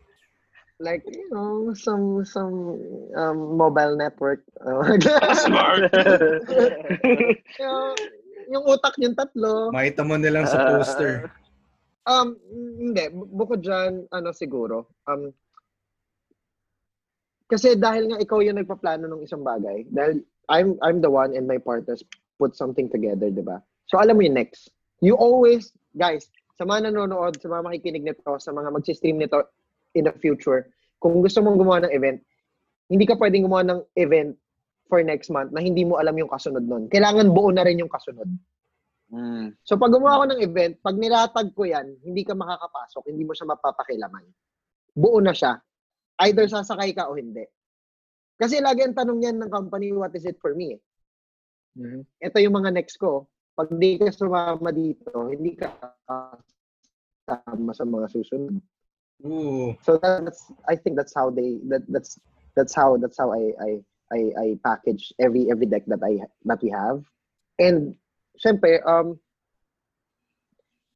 Like, you know, some, some, um, mobile network. Smart! You know, yung utak yung tatlo. Makita mo nilang sa poster. Uh, um, hindi. Bukod dyan, ano siguro, um, kasi dahil nga ikaw yung nagpaplano ng isang bagay, dahil I'm, I'm the one and my partners put something together, diba? So, alam mo yung next. You always, guys, sa mga nanonood, sa mga makikinig nito, sa mga mag-stream nito in the future, kung gusto mong gumawa ng event, hindi ka pwedeng gumawa ng event for next month na hindi mo alam yung kasunod nun. Kailangan buo na rin yung kasunod. Mm. So, pag gumawa ko ng event, pag nilatag ko yan, hindi ka makakapasok, hindi mo siya mapapakilaman. Buo na siya. Either sasakay ka o hindi. Kasi lagi ang tanong yan ng company, what is it for me? Eh? Mm-hmm. Ito yung mga next ko. Pag di ka sumama dito, hindi ka kasama sa mga susunod. Ooh. So that's, I think that's how they that that's that's how that's how I I I, I package every every deck that I that we have. And syempre, um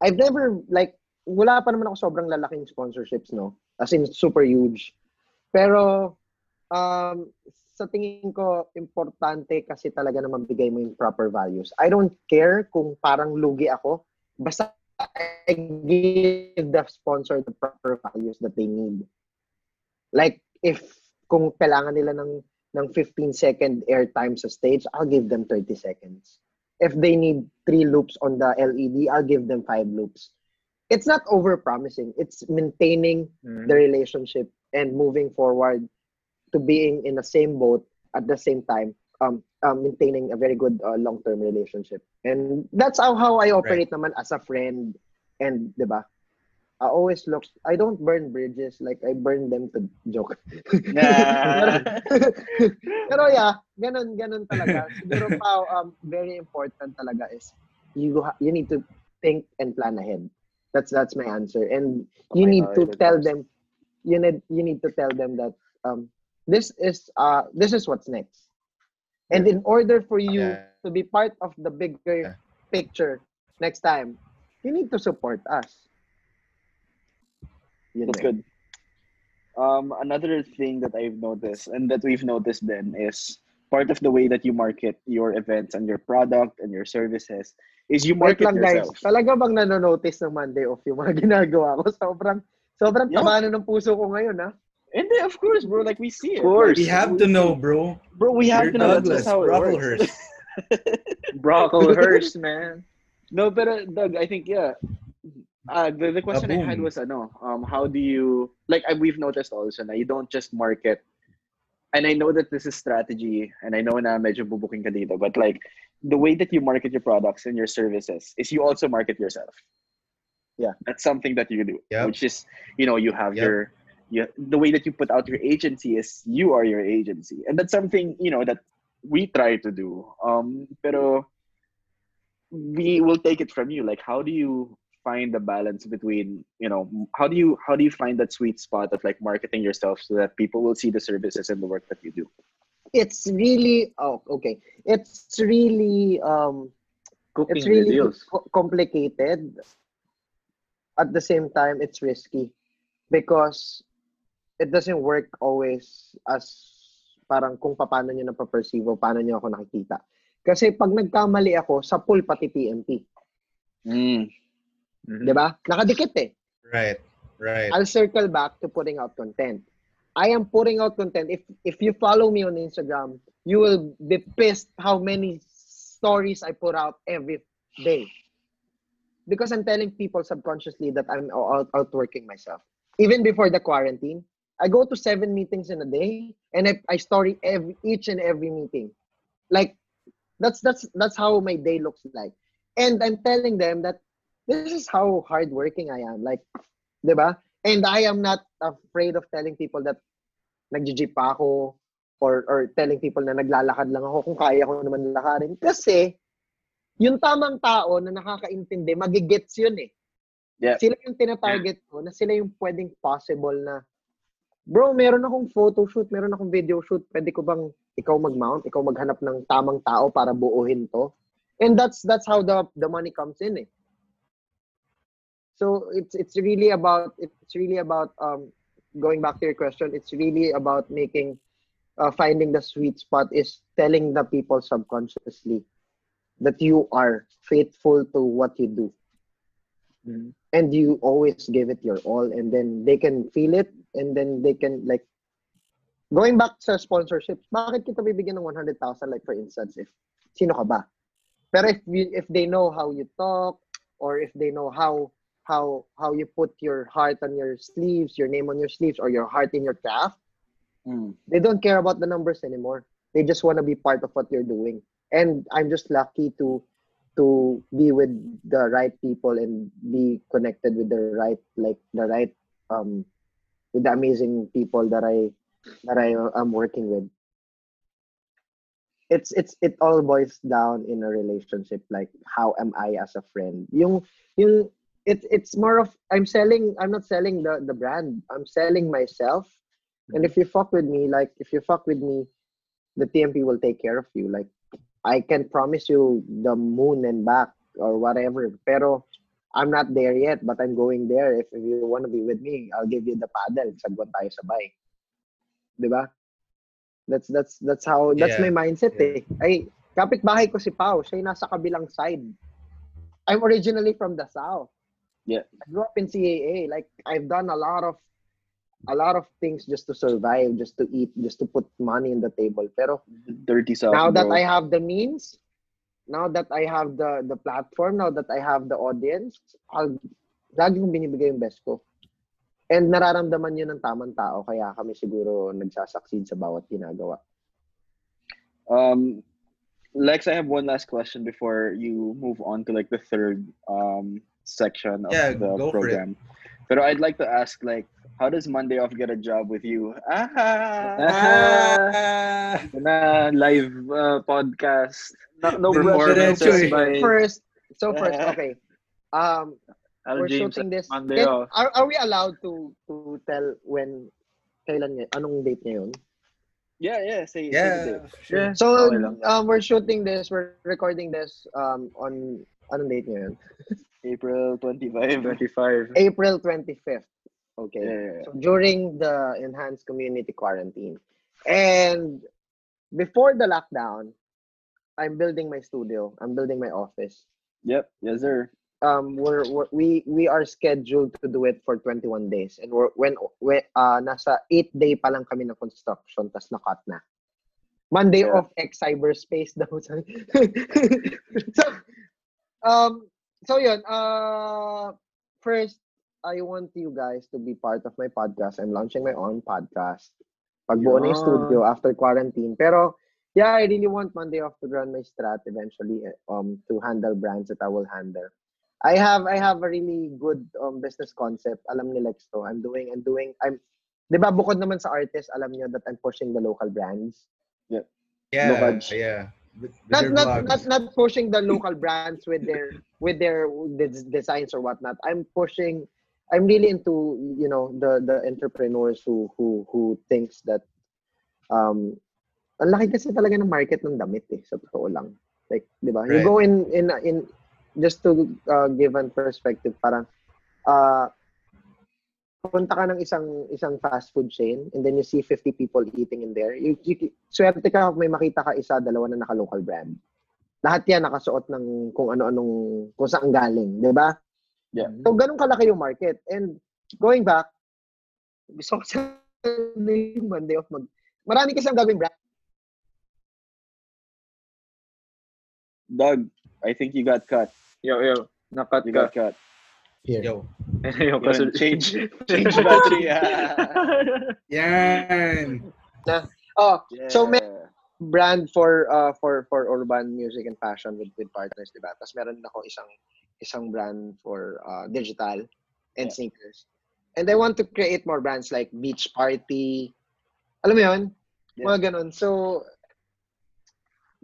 I've never, like, wala pa naman ako sobrang lalaking sponsorships, no? As in super huge. Pero um sa tingin ko, importante kasi talaga na mabigay mo yung proper values. I don't care kung parang lugi ako. Basta I give the sponsor the proper values that they need. Like, if kung kailangan nila ng, ng fifteen second airtime sa stage, I'll give them thirty seconds. If they need three loops on the L E D, I'll give them five loops. It's not over-promising. It's maintaining mm-hmm. the relationship and moving forward to being in the same boat at the same time, um, um, maintaining a very good uh, long-term relationship. And that's how, how I operate right. naman as a friend. And, di ba? I always look, I don't burn bridges, like I burn them to joke. Nah. Pero yeah, ganun, ganun talaga. Siguro pa, um, very important talaga is you ha- you need to think and plan ahead. That's that's my answer. And you oh need God, to tell works. them, you need, you need to tell them that, um, This is uh this is what's next, and in order for you yeah. to be part of the bigger yeah. picture next time, you need to support us. You That's know. good. Um, another thing that I've noticed and that we've noticed then is part of the way that you market your events and your product and your services is you market lang, yourself. Guys, talaga bang nanonotice ng Monday Off yung mga ginagawa ko? Sobrang sobrang yeah. tama na ng puso ko ngayon, ha? And then, of course, bro. Like, we see it. Of course. We have to know, bro. Bro, we have You're to know. Douglas. That's how it Brocklehurst. works. Brocklehurst, man. No, but uh, Doug, I think, yeah. Uh, the, the question Kaboom. I had was, uh, no, um, how do you, like, I, we've noticed also na you don't just market. And I know that this is strategy, and I know na medyo bubuking ka dito, but like, the way that you market your products and your services is you also market yourself. Yeah, that's something that you do, yep. which is, you know, you have yep. your, you, the way that you put out your agency is you are your agency. And that's something, you know, that we try to do. Um, pero we will take it from you. Like, how do you find the balance between, you know, how do you, how do you find that sweet spot of like marketing yourself so that people will see the services and the work that you do? It's really, oh, okay. It's really, um, Cooking it's really videos. complicated. At the same time, it's risky because it doesn't work always as parang kung paano nyo napaperceive o paano nyo ako nakikita. Kasi pag nagkamali ako, sa pool pati T M P. Mm. Mm-hmm. Diba? Nakadikit eh. Right, right. I'll circle back to putting out content. I am putting out content. If if you follow me on Instagram, you will be pissed how many stories I put out every day. Because I'm telling people subconsciously that I'm out, outworking myself. Even before the quarantine, I go to seven meetings in a day, and I, I story every each and every meeting. Like, that's that's that's how my day looks like. And I'm telling them that this is how hardworking I am. Like, diba? And I am not afraid of telling people that nag-jeep pa ako, or or telling people na naglalakad lang ako kung kaya ko naman lakarin. Kasi yung tamang tao na nakakaintindi, magigets yun eh. Yep. Sila yung tinatarget ko, na sila yung pwedeng possible na, bro, meron akong photo shoot, meron akong video shoot, pwede ko bang ikaw mag-mount, ikaw maghanap ng tamang tao para buuhin to? And that's that's how the the money comes in eh. So it's it's really about it's really about um going back to your question, it's really about making uh, finding the sweet spot is telling the people subconsciously that you are faithful to what you do. Mm-hmm. And you always give it your all, and then they can feel it, and then they can, like, going back to sponsorships, bakit kita bibigyan ng one hundred thousand, like, for instance, if sino ka ba? Pero if you, if they know how you talk, or if they know how how how you put your heart on your sleeves, your name on your sleeves, or your heart in your craft, mm. they don't care about the numbers anymore. They just want to be part of what you're doing. And I'm just lucky to to be with the right people and be connected with the right, like the right, um, with the amazing people that I that I am working with. It's it's it all boils down in a relationship. Like, how am I as a friend? Yung yung it's it's more of I'm selling. I'm not selling the the brand. I'm selling myself. And if you fuck with me, like if you fuck with me, the T M P will take care of you. Like, I can promise you the moon and back or whatever, pero I'm not there yet, but I'm going there. If you want to be with me, I'll give you the paddle. Sagwan tayo sabay. Diba? That's that's that's how that's yeah. my mindset yeah. eh. Ay, kapitbahay ko si Pao, siya nasa kabilang side. I'm originally from the South. Yeah. I grew up in C A A. Like, I've done a lot of a lot of things just to survive, just to eat, just to put money on the table. Pero dirty self, now that bro. I have the means, now that I have the the platform, now that I have the audience, I'll lagi kong binibigay yung best ko. And nararamdaman yun ng tamang tao, kaya kami siguro nagsasucceed sa bawat ginagawa. Um, Lex, I have one last question before you move on to like the third um section of yeah, the program. But I'd like to ask, like, how does Monday Off get a job with you? Ah, ah, ah. Live uh, podcast. No, no references. By... First, so first, okay. Um, Al we're James shooting this. Monday Off. Are, are we allowed to to tell when? Kailan niya? Anong date niya yun? Yeah, yeah. Say, yeah, say the date. Sure. So um, we're shooting this. We're recording this um on anong date niya yun? April twenty-fifth. April twenty-fifth. Okay. Yeah, yeah, yeah. So during the enhanced community quarantine. And before the lockdown, I'm building my studio. I'm building my office. Yep. Yes, sir. um we're, we're we we are scheduled to do it for twenty-one days, and we're, when we uh nasa eight day pa lang kami na construction, tas nakat na. Monday yeah. off X cyberspace daw. So um so yun, uh first I want you guys to be part of my podcast. I'm launching my own podcast. Pagbuo na yung studio after quarantine. Pero yeah, I really want Monday Off to run my strat eventually, um, to handle brands that I will handle. I have I have a really good um business concept. Alam ni Lex to. I'm doing I'm doing I'm. Di ba bukod naman sa artist, alam niyo that I'm pushing the local brands. Yeah. Yeah. Local, yeah. With, with not not blogs. not not pushing the local brands with their with their designs or whatnot. I'm pushing. I'm really into, you know, the the entrepreneurs who who who thinks that um. Ang laki kasi talaga ng market ng damit eh, sa totoo lang. Like, di ba? Right. You go in, in, in just to uh, give an perspective, parang, uh, punta ka ng isang, isang fast food chain, and then you see fifty people eating in there. You, you, swerte ka kung may makita ka isa, dalawa na naka-local brand. Lahat yan nakasuot ng kung ano-anong, kung saan galing, di ba? Yeah. So, ganun kalaki yung market. And, going back, gusto ko sa Monday off mag... Marami kasi ang gagawing brand. Doug, I think you got cut. Yo, yo. Nakat you ka. Got cut. Here. Yo. Yo, kaso change. Change battery. Yan. Oh, yeah. So may brand for uh for for urban music and fashion with, with partners, diba? Tapos meron din ako isang isang brand for uh digital and yeah. sneakers. And I want to create more brands like Beach Party. Alam mo 'yun? Yeah. Mga ganun. So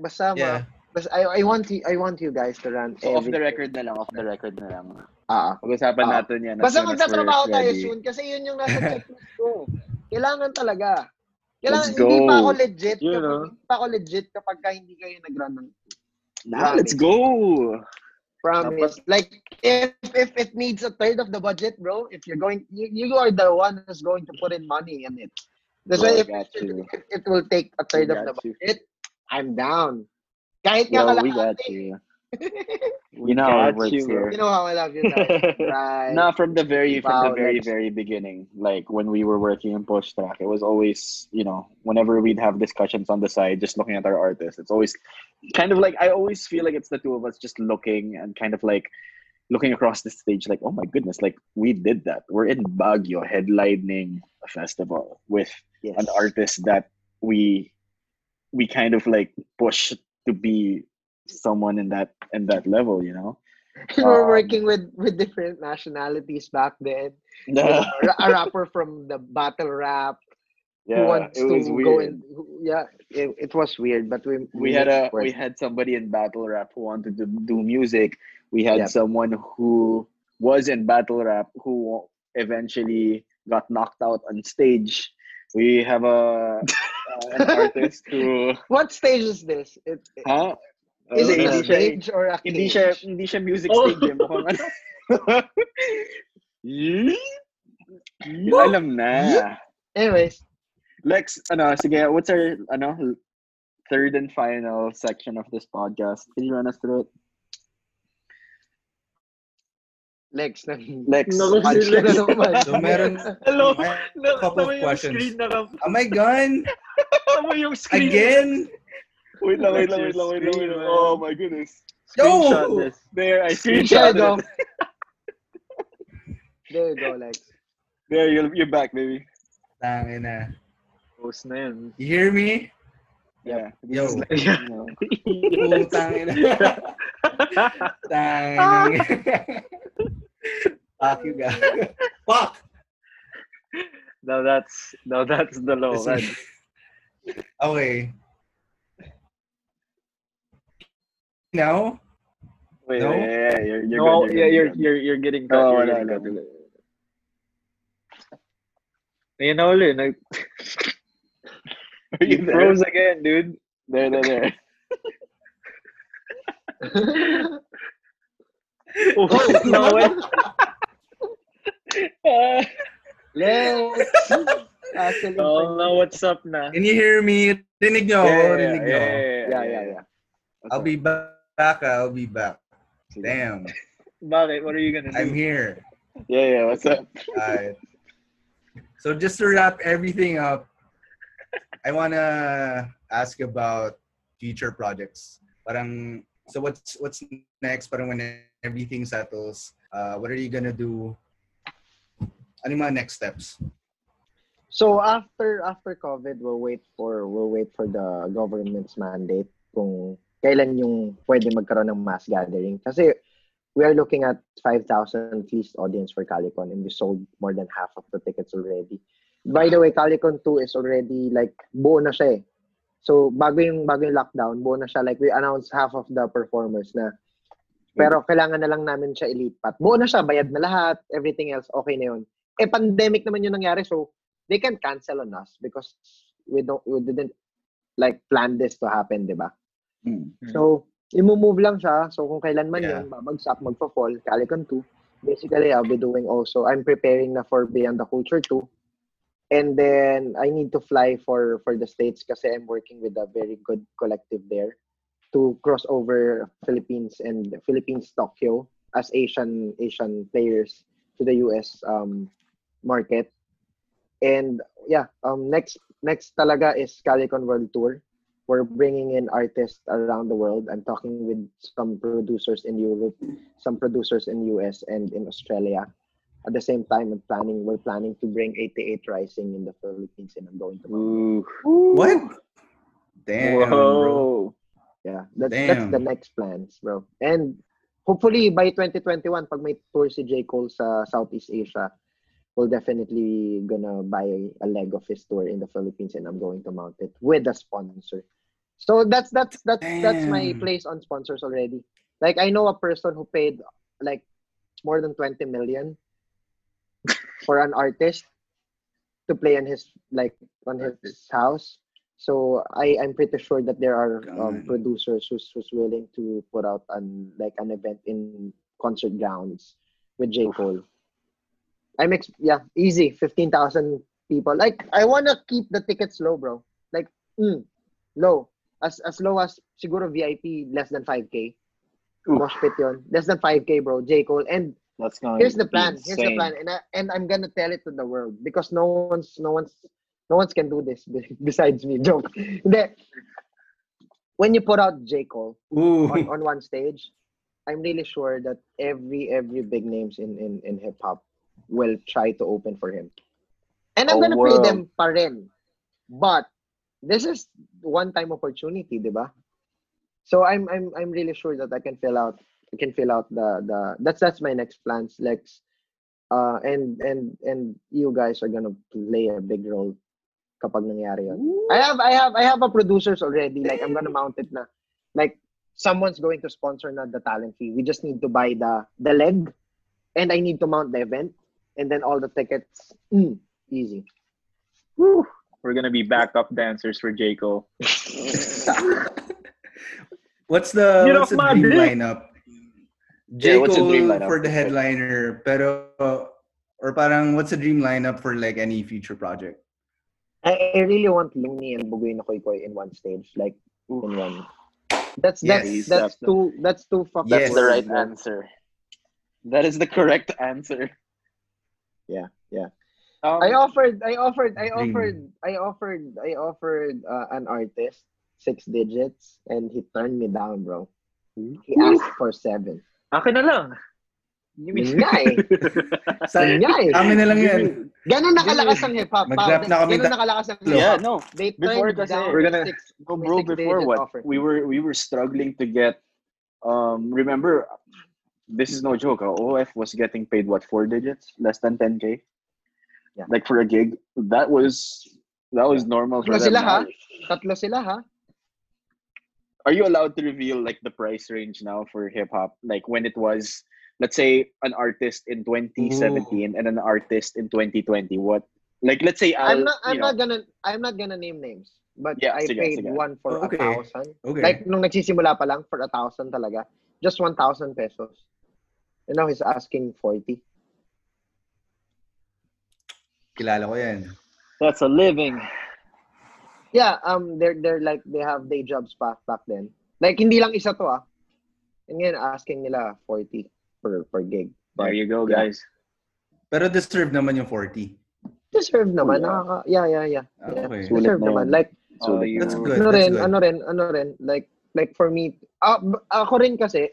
basta yeah. ma- I, I want you, I want you guys to run. So off the record na lang, off the record na lang. Ah, pag-usapan ah. natin 'yan. Basta magtatrabaho tayo soon kasi 'yun yung nasa checklist ko. Kailangan talaga. Kailangan hindi pa ako legit, you know? Kapag, hindi pa ako legit kapag ka hindi kayo nag-run ng. Nah, let's go. Promise. Like if if it needs a third of the budget, bro, if you're going you, you are the one who's going to put in money in it. That's why if, if it will take a third of the budget, I'm down. Kahit nga Yo, we got you. You know how it works you. Here. You know how I love you guys. Right. No, from the very, from wow, the very, very beginning, like when we were working in PushTrack, it was always, you know, whenever we'd have discussions on the side, just looking at our artists, it's always kind of like, I always feel like it's the two of us just looking and kind of like looking across the stage, like, oh my goodness, like we did that. We're in Baguio headlining a festival with yes. an artist that we, we kind of like push to be someone in that in that level, you know. We were um, working with, with different nationalities back then. No. A rapper from the battle rap. Yeah, who wants it was to weird. Go in, yeah, it, it was weird, but we we, we had a work. we had somebody in battle rap who wanted to do music. We had yep. someone who was in battle rap who eventually got knocked out on stage. We have a. Uh, an artist who... What stage is this? It, it, huh? Is it a stage siya, or a cage? Hindi siya, hindi siya music oh. stage. Alam na. Anyways. Lex, ano, sige, what's our ano, third and final section of this podcast? Can you run us through it? Lex, Lex. No, Lex. So, meron Hello. No, a couple of questions. Am I gone? Tama yung screen. Again? Wait lang, wait lang, wait lang, wait lang. Oh my goodness. Screenshot this. There, I screenshot it. There you go, Lex. There, you're, you're back, baby. Tangin na. Post na yun. You hear me? Yeah. Yo. Tangin na. Tangin na. Fuck you guys. Fuck. Now that's now that's the low. That's... Okay. Now. Wait, no? Yeah, yeah, you're, you're no, good, you're yeah, good, you're, good. You're, you're you're getting. Cut, oh, you're no, getting no, no. You know, like you froze again, dude. There, there, there. Oh, no way. uh, Lex. Oh, no, what's up na? Can you hear me? Rinig nyo. Yeah, rinig nyo. Yeah, yeah, yeah. yeah, yeah. Okay. I'll be back. I'll be back. Damn. Bakit? What are you gonna do? I'm here. Yeah, yeah. What's up? Uh, so just to wrap everything up, I wanna ask about future projects. Parang, so what's what's next? Parang when everything settles, uh, what are you gonna do? Ano yung mga next steps? So after after COVID, we'll wait for we'll wait for the government's mandate kung kailan yung pwede magkaroon ng mass gathering. Kasi we are looking at five thousand least audience for CaliCon, and we sold more than half of the tickets already. By the way, CaliCon two is already like buo na siya eh. So bago yung bago yung lockdown, buo na siya. Like we announced half of the performers na. Pero kailangan na lang namin siya ilipat. Buo na siya, bayad na lahat, everything else okay na yun. Eh pandemic naman yung nangyari, so they can cancel on us because we don't, we didn't like plan this to happen, diba? Mm-hmm. So, imu-move lang siya. So, kung kailan man yeah. yun, babagsak, magpa-fall, CaliCon two. Basically, I'll be doing also, I'm preparing na for Beyond the Culture two. And then, I need to fly for, for the States kasi I'm working with a very good collective there to cross over Philippines and Philippines Tokyo as Asian Asian players to the U S um, market. And yeah, um, next next talaga is CaliCon World Tour. We're bringing in artists around the world. I'm talking with some producers in Europe, some producers in U S and in Australia. At the same time, I'm planning we're planning to bring eighty-eight Rising in the Philippines, and I'm going to. Ooh. Ooh. What? Damn. Whoa. Bro. Yeah, that's Damn. that's the next plans, bro. And hopefully by twenty twenty-one, pag may tour si J. Cole sa Southeast Asia, we'll definitely gonna buy a leg of his tour in the Philippines, and I'm going to mount it with a sponsor. So that's that's that's Damn. that's my place on sponsors already. Like I know a person who paid like more than twenty million for an artist to play in his like on his house. So I I'm pretty sure that there are um, producers who's who's willing to put out an like an event in concert grounds with J. Cole. I'm ex- yeah, easy, fifteen thousand people. Like, I want to keep the tickets low, bro. Like, mm, low. As as low as, siguro V I P, less than five K. Mosh pit yun. Less than five K, bro. J. Cole. And that's going here's the plan. Insane. Here's the plan. And, I, and I'm going to tell it to the world because no one's, no one's, no one's can do this besides me. Joke. When you put out J. Cole on, on one stage, I'm really sure that every, every big names in, in, in hip-hop will try to open for him, and I'm oh, gonna wow. play them pa rin. But this is one-time opportunity, diba? So I'm I'm I'm really sure that I can fill out I can fill out the the that's that's my next plans, Lex. Uh, and and and you guys are gonna play a big role kapag nangyari yun. Ooh. I have I have I have a producers already. Like I'm gonna mount it na. Like someone's going to sponsor na the talent fee. We just need to buy the the leg, and I need to mount the event. And then all the tickets, mm, easy. Woo. We're gonna be backup dancers for J. Cole. What's the, what's the dream dick. lineup? J. Yeah, Cole dream lineup? For the headliner, pero or parang what's the dream lineup for like any future project? I, I really want Looney and Bugoy na Koy Koy in one stage, like Oof. in one. That's that's yes. that's, that's too the, that's too fucking. That's yes. the right answer. That is the correct answer. Yeah, yeah. Um, I offered, I offered, I offered, I offered, I offered uh, an artist six digits, and he turned me down, bro. He asked for seven. Akin na lang. Give me sky. Sanyay. Amin na lang yan. Ganun nakalakas ang hip hop. Ganun nakalakas ang hip hop. Yeah, no. They before kasi, we're gonna six, go bro. Before what? Offer. We were we were struggling to get. Um, remember. This is no joke. O F was getting paid what four digits, less than ten K, yeah. like for a gig. That was that was normal for them. Tatlo sila ha? Tatlo sila ha? Are you allowed to reveal like the price range now for hip hop? Like when it was, let's say, an artist in twenty seventeen Ooh. and an artist in twenty twenty. What? Like let's say I'll, I'm not. I'm not know. gonna. I'm not gonna name names. But yeah, I sige, paid sige. one for a okay. thousand. Okay. Like nung nagsisimula pa lang for a thousand talaga, just one thousand pesos. And now he's asking forty. Kilala ko yan. That's a living. Yeah, um, they're they're like they have day jobs pa back then. Like hindi lang isa to ah. And ngayon asking nila forty. per per gig. But, there you go, yeah. guys. Pero deserve naman yung forty. Deserve naman. Uh, yeah, yeah, yeah. yeah. Okay. Deserve naman. naman. Like, uh, you, that's good. Ano rin, ano rin, ano rin. Like, like for me, uh, ako rin kasi,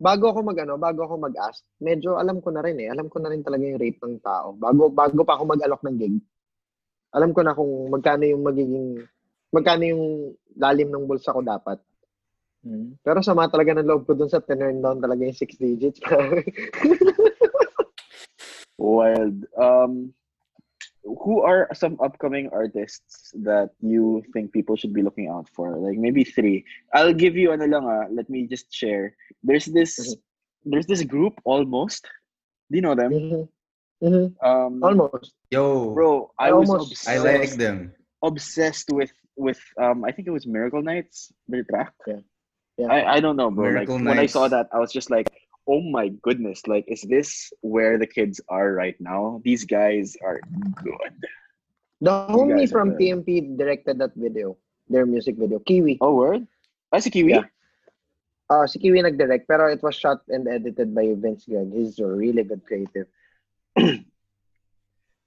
bago ako mag-ano, bago ako mag-ask, medyo alam ko na rin eh. Alam ko na rin talaga yung rate ng tao. Bago, bago pa ako mag-alok ng gig, alam ko na kung magkano yung magiging, magkano yung lalim ng bulsa ko dapat. Hmm. Pero sama talaga ng loob ko dun sa turn down talaga yung six digits. Wild. Um, who are some upcoming artists that you think people should be looking out for? Like maybe three. I'll give you ano lang ah. Let me just share. There's this, mm-hmm. there's this group Almost. Do you know them? Mm-hmm. Mm-hmm. Um, Almost. Yo, bro, I, I was almost, obsessed, I like them. Obsessed with with um. I think it was Miracle Nights. Their track. Yeah. Yeah. I, I don't know, bro. Like, when I saw that, I was just like, oh my goodness. Like, is this where the kids are right now? These guys are good. The homie from T M P directed that video, their music video. Kiwi. Oh, word? Ah, si Kiwi? Yeah. Uh, si Kiwi nag-direct, pero it was shot and edited by Vince Gregg. He's a really good creative.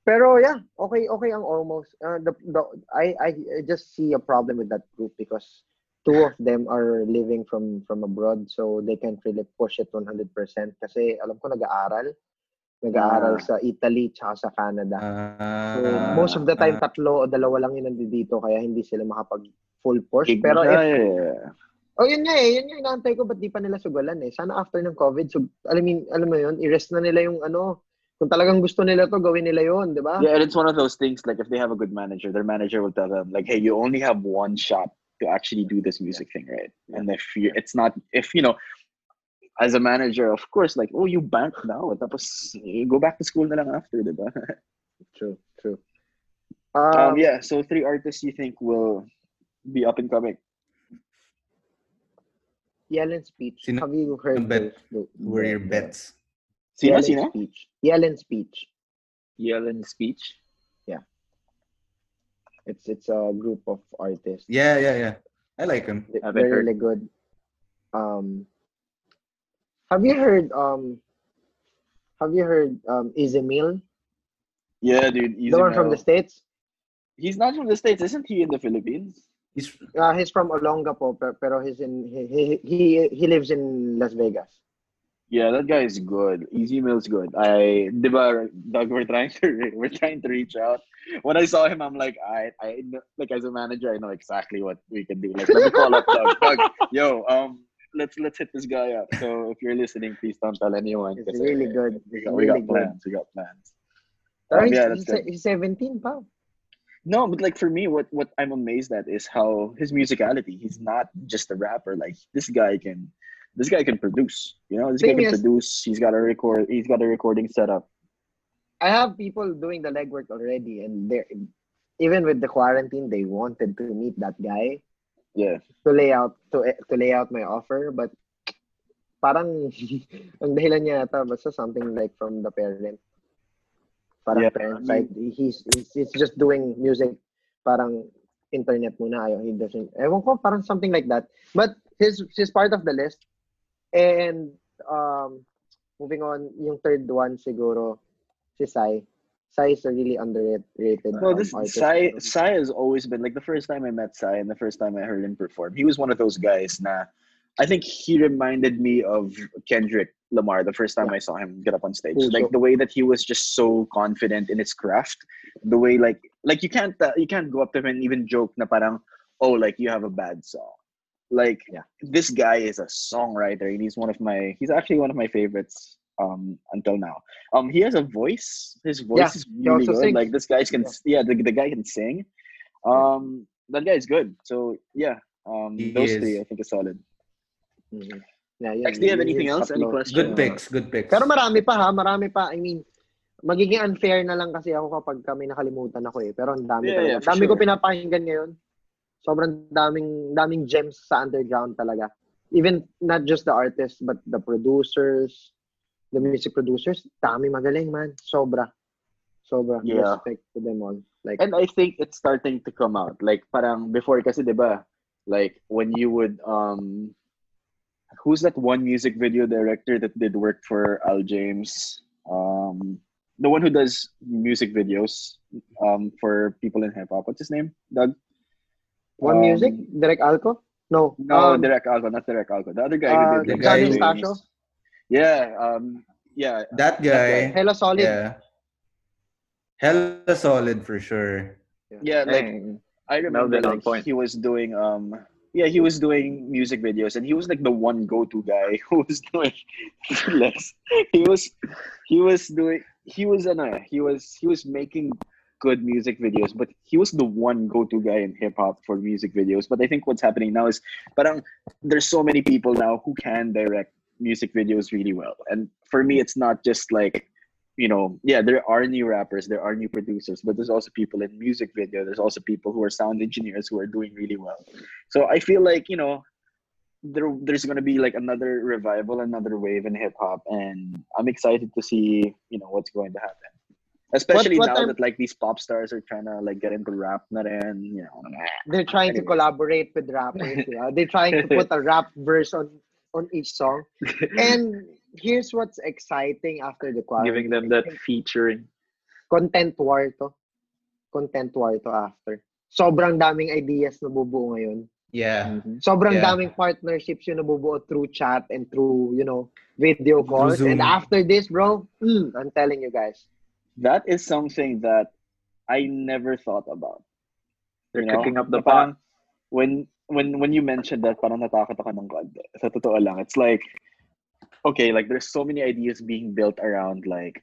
Pero yeah, okay, okay ang Almost. Uh, the, the, I, I just see a problem with that group because two of them are living from from abroad, so they can't really push it one hundred percent. Kasi alam ko nag-aaral. Nag-aaral uh, sa Italy tsaka sa Canada. Uh, so most of the time, tatlo o dalawa lang yun nandito, kaya hindi sila makapag full push. Pero if... Yeah. Oh, yun nga eh. Yun yung inaantay ko, ba't di pa nila sugalan eh. Sana after ng COVID, so, alam, alam mo yun, i-rest na nila yung ano... Kung talagang gusto nila to, gawin nila yun, di ba? Yeah, and it's one of those things, like if they have a good manager, their manager will tell them, like, hey, you only have one shot to actually do this music yeah. thing, right? Yeah. And if you, it's not, if, you know, as a manager, of course, like, oh, you bank now, tapos, you go back to school na lang after, diba? True, true. Um, um, yeah, so three artists you think will be up and coming? Yellen Speech. Sino, have you heard bet, the, who are your bets? Sino, Yellen sino? Speech. Yellen Speech. Yellen Speech? It's it's a group of artists. Yeah, yeah, yeah. I like them. They're really good. Um, have you heard um, have you heard um, Isemil? Yeah, dude. Isemil. The one from the States. He's not from the States, isn't he? In the Philippines. He's uh, he's from Olongapo, pero he's in he he he lives in Las Vegas. Yeah, that guy is good. Isemil's good. I, diba, Doug, we're trying to we're trying to reach out. When I saw him, I'm like, I, I like as a manager, I know exactly what we can do. Like, let me call up Doug. Doug, yo, um, let's let's hit this guy up. So if you're listening, please don't tell anyone. It's really good. We got, really we got plans. Good. We got plans. Um, he's, yeah, that's he's, good. He's seventeen, pal. No, but like for me, what, what I'm amazed at is how his musicality. He's not just a rapper. Like this guy can. This guy can produce, you know. This Thing guy can is, produce. He's got a record. He's got a recording setup. I have people doing the legwork already, and they, even with the quarantine, they wanted to meet that guy. Yeah. To lay out to to lay out my offer, but parang ang dahilan niya ata basta something like from the parent. Parang yeah, parent side. He's, he's he's just doing music. Parang internet muna ayo. He doesn't. Ewan ko parang something like that. But his his part of the list. And um, moving on, yung third one siguro si Sai. Sai is a really underrated. Well, this um, Sai Sai has always been like the first time I met Sai and the first time I heard him perform. He was one of those guys. Na I think he reminded me of Kendrick Lamar the first time yeah. I saw him get up on stage. Cool. Like the way that he was just so confident in his craft. The way like like you can't uh, you can't go up to him and even joke na parang oh like you have a bad song. Like yeah. this guy is a songwriter and he's one of my he's actually one of my favorites um until now. Um he has a voice. His voice yeah. is really good. Sings. Like this guy can yeah, yeah the, the guy can sing. Um that guy is good. So yeah, um he those is. three I think is solid. Mm-hmm. Yeah, yeah. X, do you have anything else? Any questions? Good picks, good picks. Pero marami pa ha, marami pa. I mean, magiging unfair na lang kasi ako kapag kami nakalimutan ako eh. Pero ang dami yeah, yeah, ang dami sure. ko pinapakinggan ngayon. Sobrang daming daming gems sa underground talaga. Even not just the artists, but the producers, the music producers, dami magaling man. Sobra. Sobra. Yeah. Respect to them all. Like, and I think it's starting to come out. Like parang before kasi, di ba? Like when you would um who's that one music video director that did work for Al James? Um, the one who does music videos um, for people in hip hop. What's his name? Doug? One um, music? Derek Alco? No. No, um, Derek Alco, not Derek Alco. The other guy uh, who did Derek Alco. Yeah. Um, yeah. That guy. Hella solid. Yeah. Hella solid for sure. Yeah, yeah, like I remember like, point. he was doing um yeah, he was doing music videos and he was like the one go-to guy who was doing less. He was he was doing he was an uh, he was he was making good music videos, but he was the one go-to guy in hip-hop for music videos. But I think what's happening now is parang there's so many people now who can direct music videos really well. And for me, it's not just like, you know, yeah, there are new rappers, there are new producers, but there's also people in music video. There's also people who are sound engineers who are doing really well. So I feel like, you know, there there's going to be like another revival, another wave in hip hop. And I'm excited to see, you know, what's going to happen. Especially what, what now I'm, that like these pop stars are trying to like get into rap na rin, you know. They're trying anyway. to collaborate with rappers. Yeah? They're trying to put a rap verse on, on each song. And here's what's exciting after the quarantine. Giving them that featuring. Content war to. Content war to after. Sobrang daming ideas na bubuo ngayon. Yeah. Mm-hmm. Sobrang yeah. daming partnerships yung nabubuo through chat and through, you know, video calls. And after this, bro, mm, I'm telling you guys. That is something that I never thought about. They're you cooking know? up the pot. When when when you mentioned that, parang natakot ako ng God. Sa totoo lang, it's like, okay, like there's so many ideas being built around like,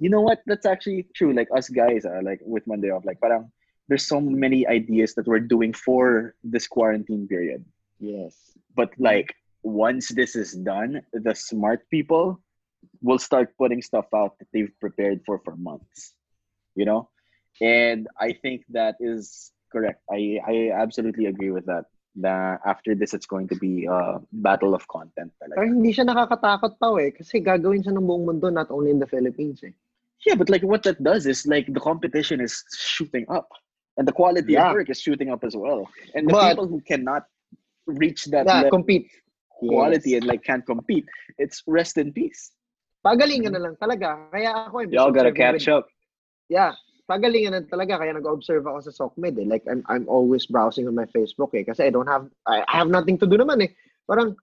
you know what? That's actually true. Like us guys are like with Monday Off, like parang there's so many ideas that we're doing for this quarantine period. Yes. But like once this is done, the smart people will start putting stuff out that they've prepared for for months, you know? And I think that is correct. I, I absolutely agree with that. Na after this, it's going to be a battle of content talaga. Pero hindi siya nakakatakot pa eh, kasi gagawin siya ng buong mundo, not only in the Philippines eh. Yeah, but like what that does is like the competition is shooting up and the quality yeah. of work is shooting up as well. And the but, people who cannot reach that yeah, level compete. quality yes. and like can't compete, it's rest in peace. Pagalingan na lang talaga. Kaya ako, y'all gotta catch up. Yeah. Pagalingan na talaga kaya nag-observe ako sa SocMed eh. Like I'm I'm always browsing on my Facebook eh kasi I don't have I have nothing to do naman eh. Parang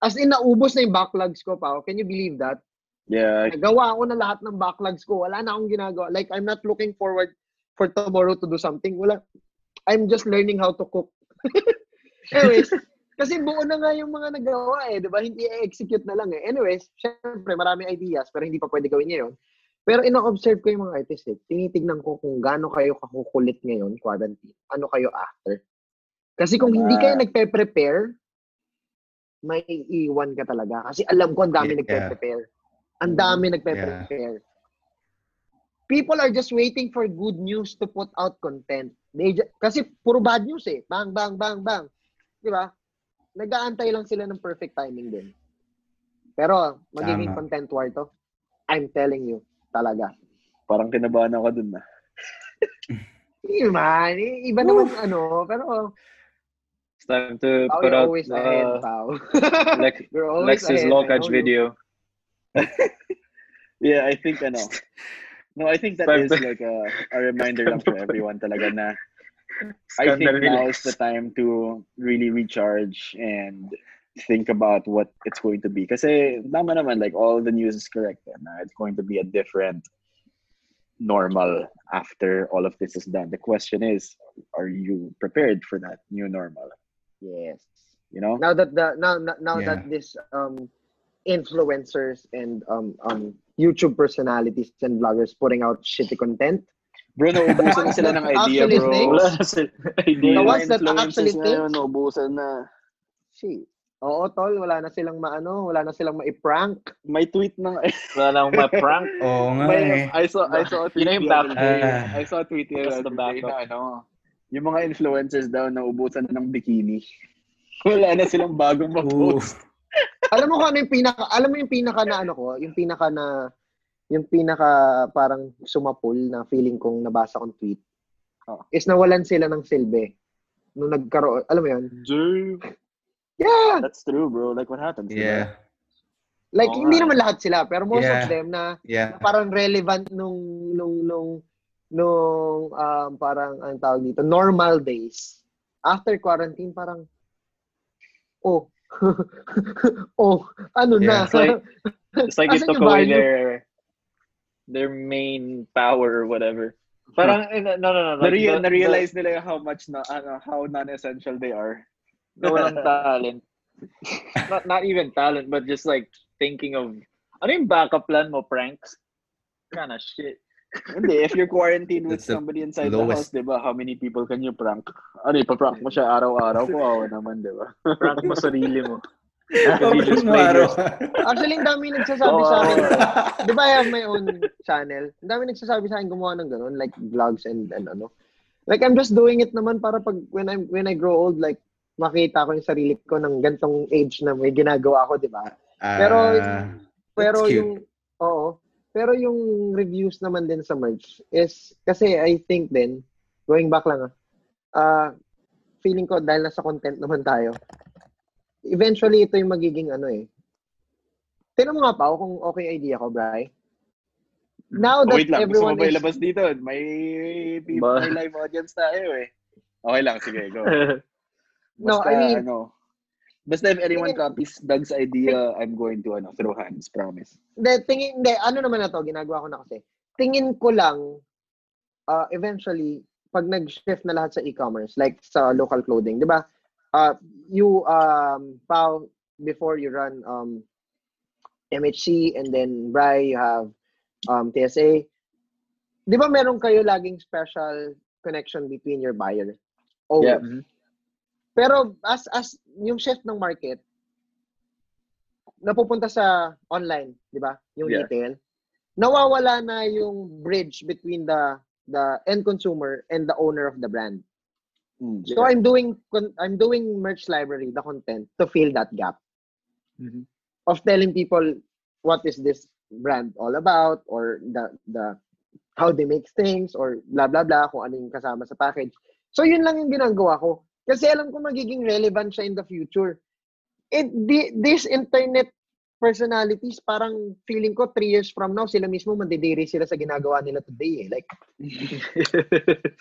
as in naubos na yung backlogs ko pa. Can you believe that? Yeah. Nagawa ako na lahat ng backlogs ko. Wala na akong ginagawa. Like I'm not looking forward for tomorrow to do something. Wala. I'm just learning how to cook. Anyways, kasi buo na nga yung mga nagawa eh, 'di ba? Hindi i-execute na lang eh. Anyways, syempre maraming ideas pero hindi pa pwede gawin niya 'yon. Pero ino-observe ko yung mga artists eh. Tinitignan ko kung gaano kayo kakukulit ngayon, quarantine. Ano kayo after. Kasi kung uh, hindi kayo nagpe-prepare, may iiwan ka talaga. Kasi alam ko ang dami yeah. nagpe-prepare. Ang dami nagpe-prepare. Yeah. People are just waiting for good news to put out content. They just, kasi puro bad news eh. Bang, bang, bang, bang. Di ba? Nag-aantay lang sila ng perfect timing din. Pero magiging Tama. content war to. I'm telling you. Talaga. Parang kinabahan ako dun na. Hindi man. Iba naman Oof. ano. Pero it's time to put out the Lex, Lex's Locage video. Yeah, I think ano. No, I think that is like a, a reminder lang for everyone talaga na I think now is the time to really recharge and think about what it's going to be. Kasi naman naman, like all the news is correct. And, uh, it's going to be a different normal after all of this is done. The question is, are you prepared for that new normal? Yes. You know? Now that the now now yeah. that this um influencers and um um YouTube personalities and vloggers putting out shitty content. Bruno, ubusan na sila ng idea, bro. Idea. What's that actually thing? Ubusan na. Shit. Oo, tol. Wala na silang maano. Wala na silang maiprank. May tweet na. Wala na akong maiprank. Oo nga eh. I saw, I saw a tweet the other day. I saw a tweet the other day na ano. Yung mga influencers daw na ubusan ng bikini. Wala na silang bagong mag-post. Alam mo kung ano yung pinaka, alam mo yung pinaka na ano ko? Yung pinaka na, yung pinaka parang sumapul na feeling kong nabasa kong tweet. Is nawalan sila ng silbi. Nung nagkaroon, alam mo yun? Dude. Yeah. That's true, bro. Like, what happens? Yeah. Like, oh, hindi naman lahat sila, pero most yeah. of them na, yeah. na parang relevant nung, nung, nung, nung um, parang, anong tawag dito, normal days. After quarantine, parang, oh, oh, ano yeah, na. It's like, it's like it took away their, their main power or whatever. Parang, no, no, no. Like, Nare- the, narealize the, nila how much, na, ano, how non-essential they are. No walang talent. not, not even talent, but just like, thinking of, ano yung backup plan mo, pranks? Kind of shit. If you're quarantined with somebody inside the house, diba, how many people can you prank? Ano, ipaprank mo siya araw-araw ko, awa naman, diba? Prank mo sarili mo. Actually, ang dami nagsasabi oh, sa akin. Diba, I have my own channel. Ang dami nagsasabi sa akin gumawa ng ganun, like vlogs and, and ano. Like, I'm just doing it naman para pag, when, I'm, when I grow old, like, makita ko yung sarili ko ng gantong age na may ginagawa ko, diba? Uh, pero pero yung oo, pero yung reviews naman din sa merch is kasi I think then going back lang ah uh, feeling ko dahil nasa content naman tayo eventually ito yung magiging ano eh tingnan mo nga pa kung okay idea ko bray now that wait lang, everyone gusto mo ba ilabas dito may people may live audience tayo eh okay lang sige go basta, no I mean ano, basta if anyone copies Doug's idea, I'm going to ano, throw hands, promise. De, tingin, de, ano naman na to, ginagawa ko na kasi. Tingin ko lang, uh, eventually, pag nag-shift na lahat sa e-commerce, like sa local clothing, di ba? Uh, you, um, Pao, before you run um, M H C, and then Bri, you have um, T S A. Di ba meron kayo laging special connection between your buyer? Oh, yeah. Mm-hmm. Pero as as yung shift ng market napupunta sa online, di ba? Yung yeah. retail. Nawawala na yung bridge between the the end consumer and the owner of the brand. Mm, yeah. So I'm doing I'm doing merch library, the content to fill that gap. Mm-hmm. Of telling people what is this brand all about or the the how they make things or blah blah blah kung ano yung kasama sa package. So yun lang yung ginagawa ko. Kasi alam ko magiging relevant siya in the future. It, the, these internet personalities, parang feeling ko three years from now, sila mismo mandidiri sila sa ginagawa nila today. Eh. Like,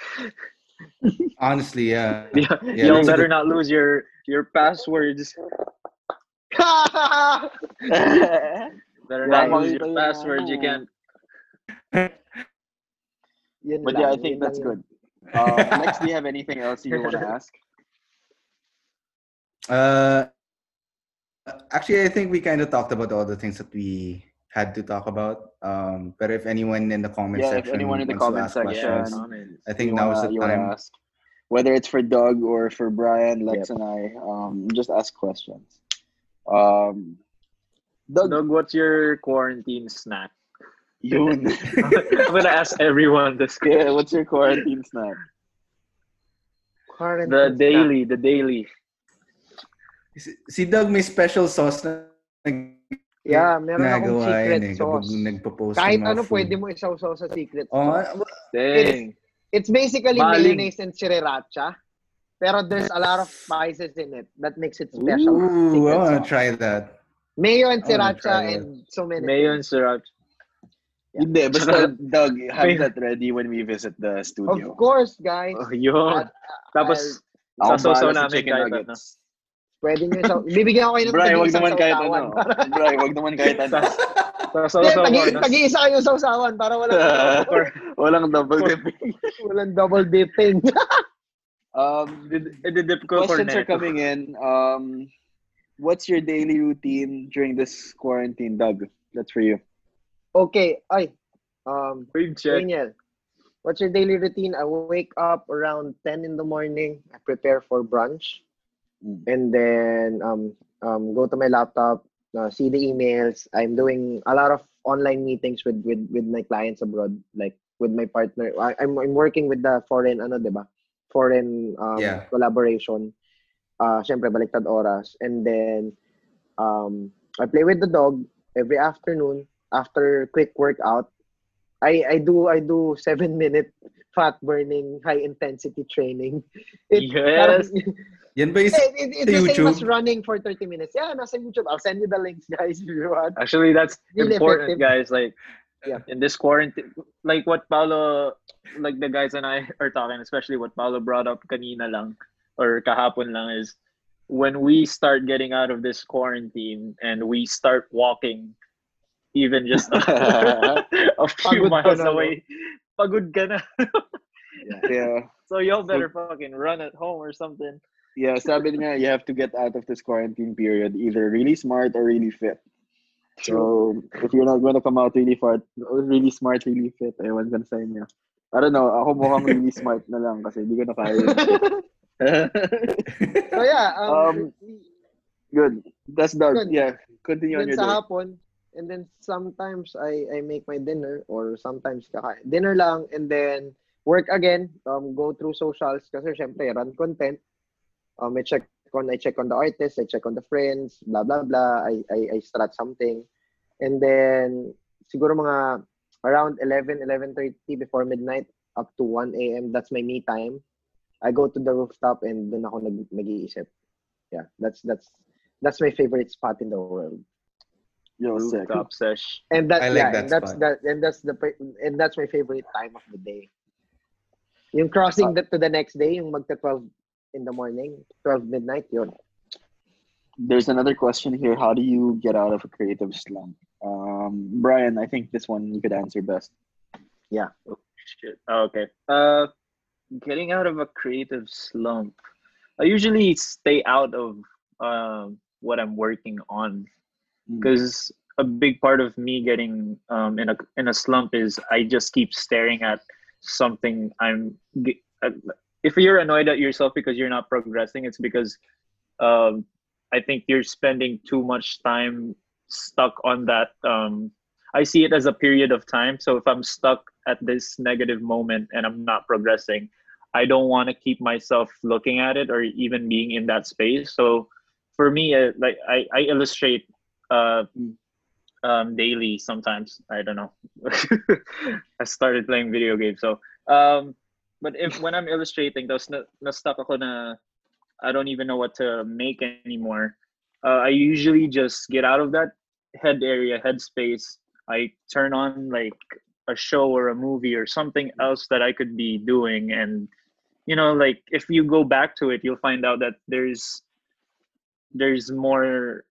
honestly, yeah. yeah, yeah you better good... not lose your your passwords. better not yeah, lose your yeah. passwords. You can't. But yeah, I think that's good. Uh, Lex, do you have anything else you want to ask? Uh, actually, I think we kind of talked about all the things that we had to talk about. Um, but if anyone in the comment yeah, section, if anyone in the comment section, I think now is the time. Ask, whether it's for Doug or for Brian, Lex, yep. and I, um, just ask questions. Um, Doug, Doug, what's your quarantine snack? Yun. I'm gonna ask everyone this. Yeah, what's your quarantine snack? Quarantine the daily, snack. the daily. Si Doug may special sauce na yeah, meron akong secret eh, sauce. Kahit ano, food. Pwede mo isaw-saw sa secret oh, sauce. Dang. It's, it's basically Maling. mayonnaise and sriracha. Pero there's a lot of spices in it that makes it special. Ooh, I wanna sauce. try that. Mayo and sriracha and so many Mayo things. and sriracha. Yeah. Basta, Doug, have that ready when we visit the studio. Of course, guys. Oh, yun. At, uh, Tapos, sasosaw namin kahit ano. Pwede nyo isaw. Bibigyan ko kayo ng tag-iisang wag naman kahit ano. Bray, wag naman kahit ano. Sasosaw namin. Tag-iisa kayo sausawan para walang double Walang double dipping. Walang double dipping. um, didip ko for questions are coming in. Um, what's your daily routine during this quarantine, Doug? That's for you. Okay, ay, um, Daniel, what's your daily routine? I wake up around ten in the morning. I prepare for brunch, mm. and then um, um, go to my laptop, uh, see the emails. I'm doing a lot of online meetings with, with, with my clients abroad, like with my partner. I, I'm I'm working with the foreign, ano, diba? Foreign um, yeah. collaboration. Uh, syempre baliktad oras, and then um, I play with the dog every afternoon. After quick workout, I I do I do seven minute fat burning high intensity training. It, yes. Parang, yan ba is, it, it, it's the YouTube? Same as running for thirty minutes. Yeah, nasa YouTube. I'll send you the links, guys, if you want. Actually, that's really important, effective. Guys. Like, yeah. In this quarantine, like what Paolo, like the guys and I are talking, especially what Paolo brought up kanina lang or kahapon lang is when we start getting out of this quarantine and we start walking, even just a, a few miles away, pagod ka na. Yeah. So y'all better fucking run at home or something. Yeah, sabi niya, you have to get out of this quarantine period either really smart or really fit. So if you're not gonna come out really far, really smart, really fit, ewan ka na sa inyo. I don't know. Ako mukhang really smart na lang kasi hindi ko na kaya. So yeah. Um, um, good. That's done. Yeah. Continue on your day. Sa hapon, and then sometimes I I make my dinner or sometimes kakain. Dinner lang and then work again. Um, go through socials kasi syempre run content. Um, I check on I check on the artists, I check on the friends, blah blah blah. I I I start something, and then siguro mga around eleven, eleven thirty before midnight up to one a.m. That's my me time. I go to the rooftop and dun ako nag nag-iisip. Yeah, that's that's that's my favorite spot in the world. Yo, rooftop sesh. And that's I like yeah, that and that's that and that's the and that's my favorite time of the day. Yung crossing that to the next day, yung magta twelve. In the morning, twelve midnight, yun. There's another question here. How do you get out of a creative slump? Um, Brian, I think this one you could answer best. Yeah. Oh, shit. Oh, okay. Uh, getting out of a creative slump. I usually stay out of uh, what I'm working on because mm. a big part of me getting um, in a in a slump is I just keep staring at something I'm. Uh, If you're annoyed at yourself because you're not progressing, it's because um, I think you're spending too much time stuck on that. Um, I see it as a period of time. So if I'm stuck at this negative moment and I'm not progressing, I don't want to keep myself looking at it or even being in that space. So for me, uh, like I, I illustrate uh, um, daily sometimes. I don't know. I started playing video games. So... Um, But if when I'm illustrating, those na, na stuck ako na, I don't even know what to make anymore. Uh, I usually just get out of that head area, head space. I turn on like a show or a movie or something else that I could be doing. And you know, like if you go back to it, you'll find out that there's there's more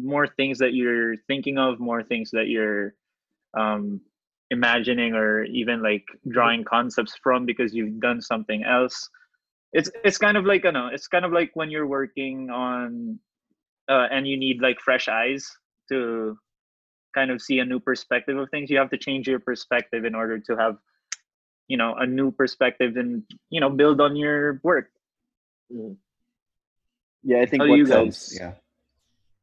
more things that you're thinking of, more things that you're. Um, imagining or even like drawing concepts from because you've done something else. It's it's kind of like, you know, it's kind of like when you're working on uh, and you need like fresh eyes to kind of see a new perspective of things. You have to change your perspective in order to have, you know, a new perspective and, you know, build on your work. Yeah, I think How what you helps, yeah.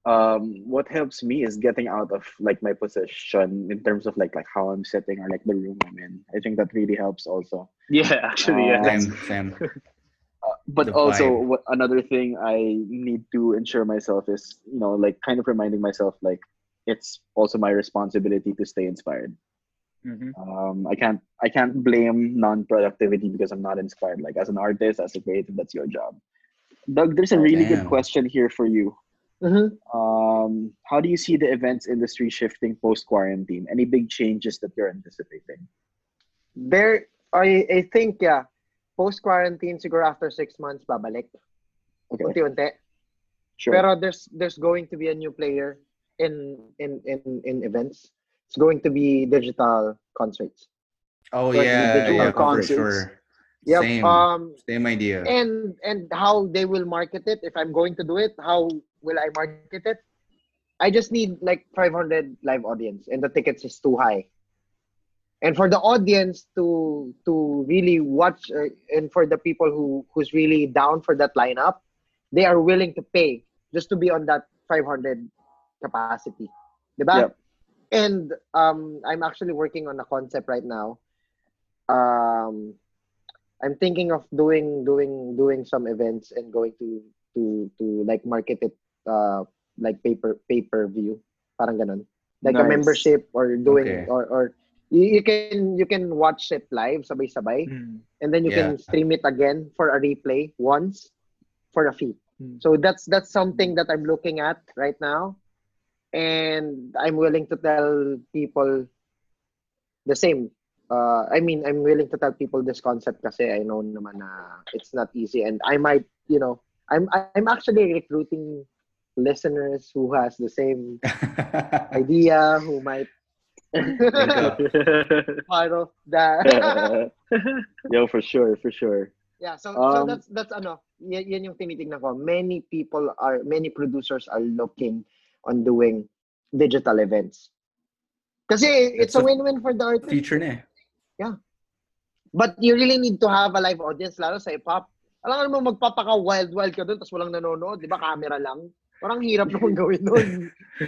Um, what helps me is getting out of like my position in terms of like like how I'm sitting or like the room I'm in. I think that really helps also. Yeah, actually, yeah. Um, same, same. Uh, but also what, another thing I need to ensure myself is, you know, like kind of reminding myself like it's also my responsibility to stay inspired. Mm-hmm. Um, I can't I can't blame non-productivity because I'm not inspired. Like as an artist, as a creative, that's your job. Doug, there's a really Damn. good question here for you. Mm-hmm. Um, how do you see the events industry shifting post-quarantine? Any big changes that you're anticipating? There, I, I think, yeah, post-quarantine, siguro after six months, babalik. Okay. Unti-unti. Sure. Pero there's there's going to be a new player in in in in events. It's going to be digital concerts. Oh so yeah, digital yeah, concerts. For sure. Yep. Same, um, same idea. And and how they will market it, if I'm going to do it, how will I market it? I just need like five hundred live audience and the tickets is too high. And for the audience to to really watch uh, and for the people who who's really down for that lineup, they are willing to pay just to be on that five hundred capacity. Diba? Yep. And um, I'm actually working on a concept right now. Um... I'm thinking of doing doing doing some events and going to to to like market it uh like pay per pay per view, parang ganon, like nice. a membership or doing okay. or or You, you can you can watch it live, sabay-sabay. Mm. And then you yeah. can stream it again for a replay once for a fee. Mm. So that's that's something that I'm looking at right now. And I'm willing to tell people the same. Uh, I mean, I'm willing to tell people this concept kasi I know naman na it's not easy. And I might, you know, I'm I'm actually recruiting listeners who has the same idea, who might part of that. Yo, for sure, for sure. Yeah, so um, so that's that's ano. Y- yan yung tinitingnan ko. Many people are, many producers are looking on doing digital events. Kasi it's a win-win for the artist. Feature na eh. Yeah. But you really need to have a live audience, lalo sa hip-hop. Alam mo, magpapaka-wild-wild ka doon, tapos walang nanonood. Di ba, camera lang? Parang hirap na kung gawin doon.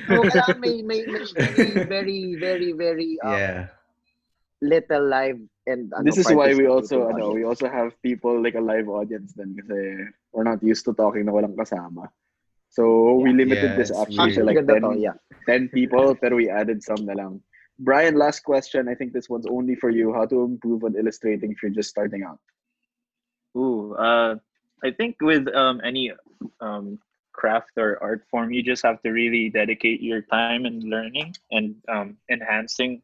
So, kailangan may, may, may very, very, very um, yeah. little live. And ano, this is why we also, ano, we also have people like a live audience then kasi we're not used to talking na walang kasama. So, yeah, we limited yeah, this option to like ten, yeah. ten people, pero we added some na lang. Brian, last question. I think this one's only for you. How to improve on illustrating if you're just starting out? Ooh, uh, I think with um, any um, craft or art form, you just have to really dedicate your time and learning and um, enhancing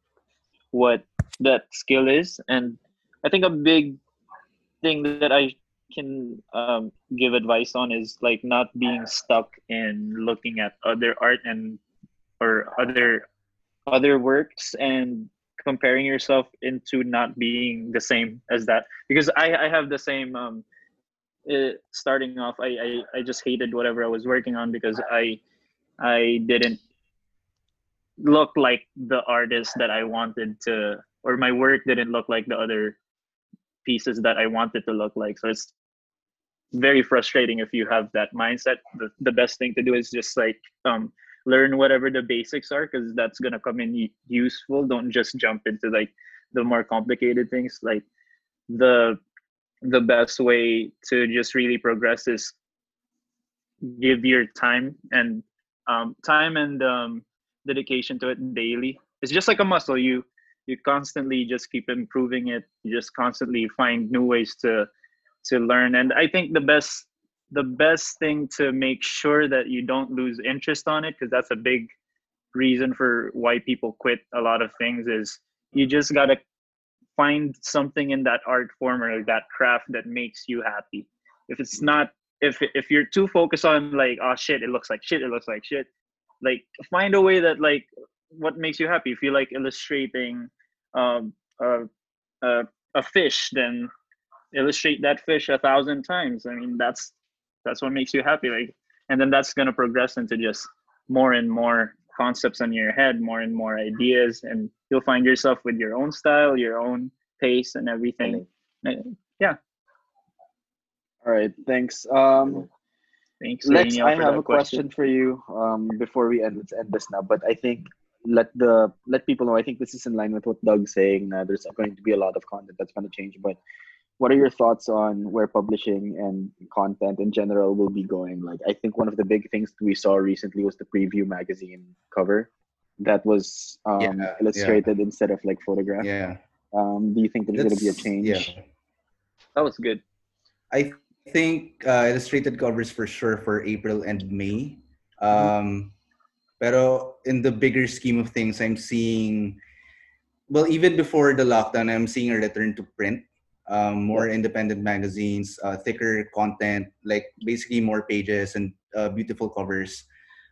what that skill is. And I think a big thing that I can um, give advice on is like not being stuck in looking at other art and or other other works and comparing yourself into not being the same as that, because I, I have the same um, uh, starting off I, I, I just hated whatever I was working on because I I didn't look like the artist that I wanted to, or my work didn't look like the other pieces that I wanted to look like. So it's very frustrating if you have that mindset. The, the best thing to do is just like um, learn whatever the basics are, because that's going to come in useful. Don't just jump into like the more complicated things. Like the the best way to just really progress is give your time and um, time and um, dedication to it daily. It's just like a muscle. You you constantly just keep improving it. You just constantly find new ways to to learn. And I think the best the best thing to make sure that you don't lose interest on it, because that's a big reason for why people quit a lot of things, is you just got to find something in that art form or that craft that makes you happy. If it's not, if if you're too focused on like, oh shit, it looks like shit, it looks like shit, like find a way that like, what makes you happy? If you like illustrating um, uh, uh, a fish, then illustrate that fish a thousand times. I mean, that's that's what makes you happy. Like, and then that's gonna progress into just more and more concepts on your head, more and more ideas, and you'll find yourself with your own style, your own pace, and everything. Yeah. All right. Thanks. Um, Thanks. Lex, I have a question. question for you um, before we end. Let's end this now. But I think. Let the let people know. I think this is in line with what Doug's saying. Now, there's going to be a lot of content that's going to change. But what are your thoughts on where publishing and content in general will be going? Like, I think one of the big things we saw recently was the Preview magazine cover that was um, yeah, illustrated yeah. instead of like photographed. Yeah. Um, do you think there's going to be a change? Yeah. That was good. I think uh, illustrated covers for sure for April and May. Um, mm-hmm. Pero in the bigger scheme of things, I'm seeing, well, even before the lockdown, I'm seeing a return to print, um, more yeah. independent magazines, uh, thicker content, like basically more pages and uh, beautiful covers.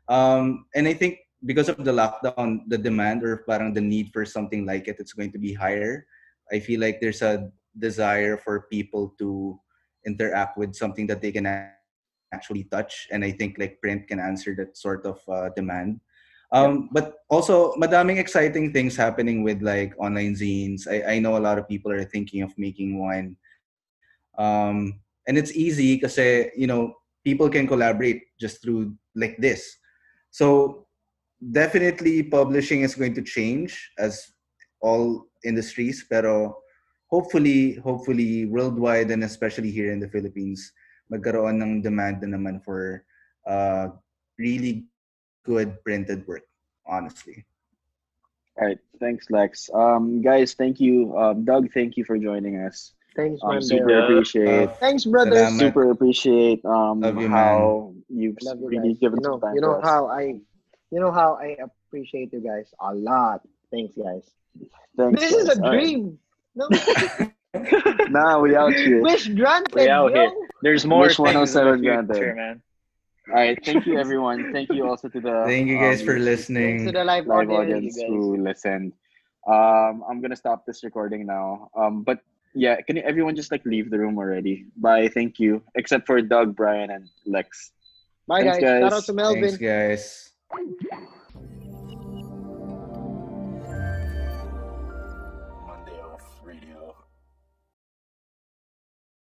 Um, and I think because of the lockdown, the demand or parang the need for something like it, it's going to be higher. I feel like there's a desire for people to interact with something that they can actually touch, and I think like print can answer that sort of uh, demand. Um, yeah. But also, madaming exciting things happening with like online zines. I, I know a lot of people are thinking of making one, um, and it's easy because you know people can collaborate just through like this. So definitely, publishing is going to change as all industries, pero hopefully, hopefully worldwide and especially here in the Philippines, magkaroon ng demand na naman for uh, really good printed work, honestly. All right. Thanks, Lex. Um, guys, thank you. Um, Doug, thank you for joining us. Thanks, um, super brother. appreciate. Uh, Thanks, brother. Super appreciate um love you, how man. you've you really guys. given you know, some time. You know to how us. I, you know how I appreciate you guys a lot. Thanks, guys. Thanks, this guys. is a All dream. Right. No, nah, we out here. Wish granted. We out yo. here. There's more. Wish one oh seven granted, man. All right, thank you, everyone. Thank you also to the. Thank you guys um, for listening. To the live, live audience, audience who listened. Um, I'm gonna stop this recording now. Um, but. Yeah, can everyone just like leave the room already? Bye, thank you. Except for Doug, Brian, and Lex. Bye, guys. guys. Shout out to Melvin. Thanks, guys.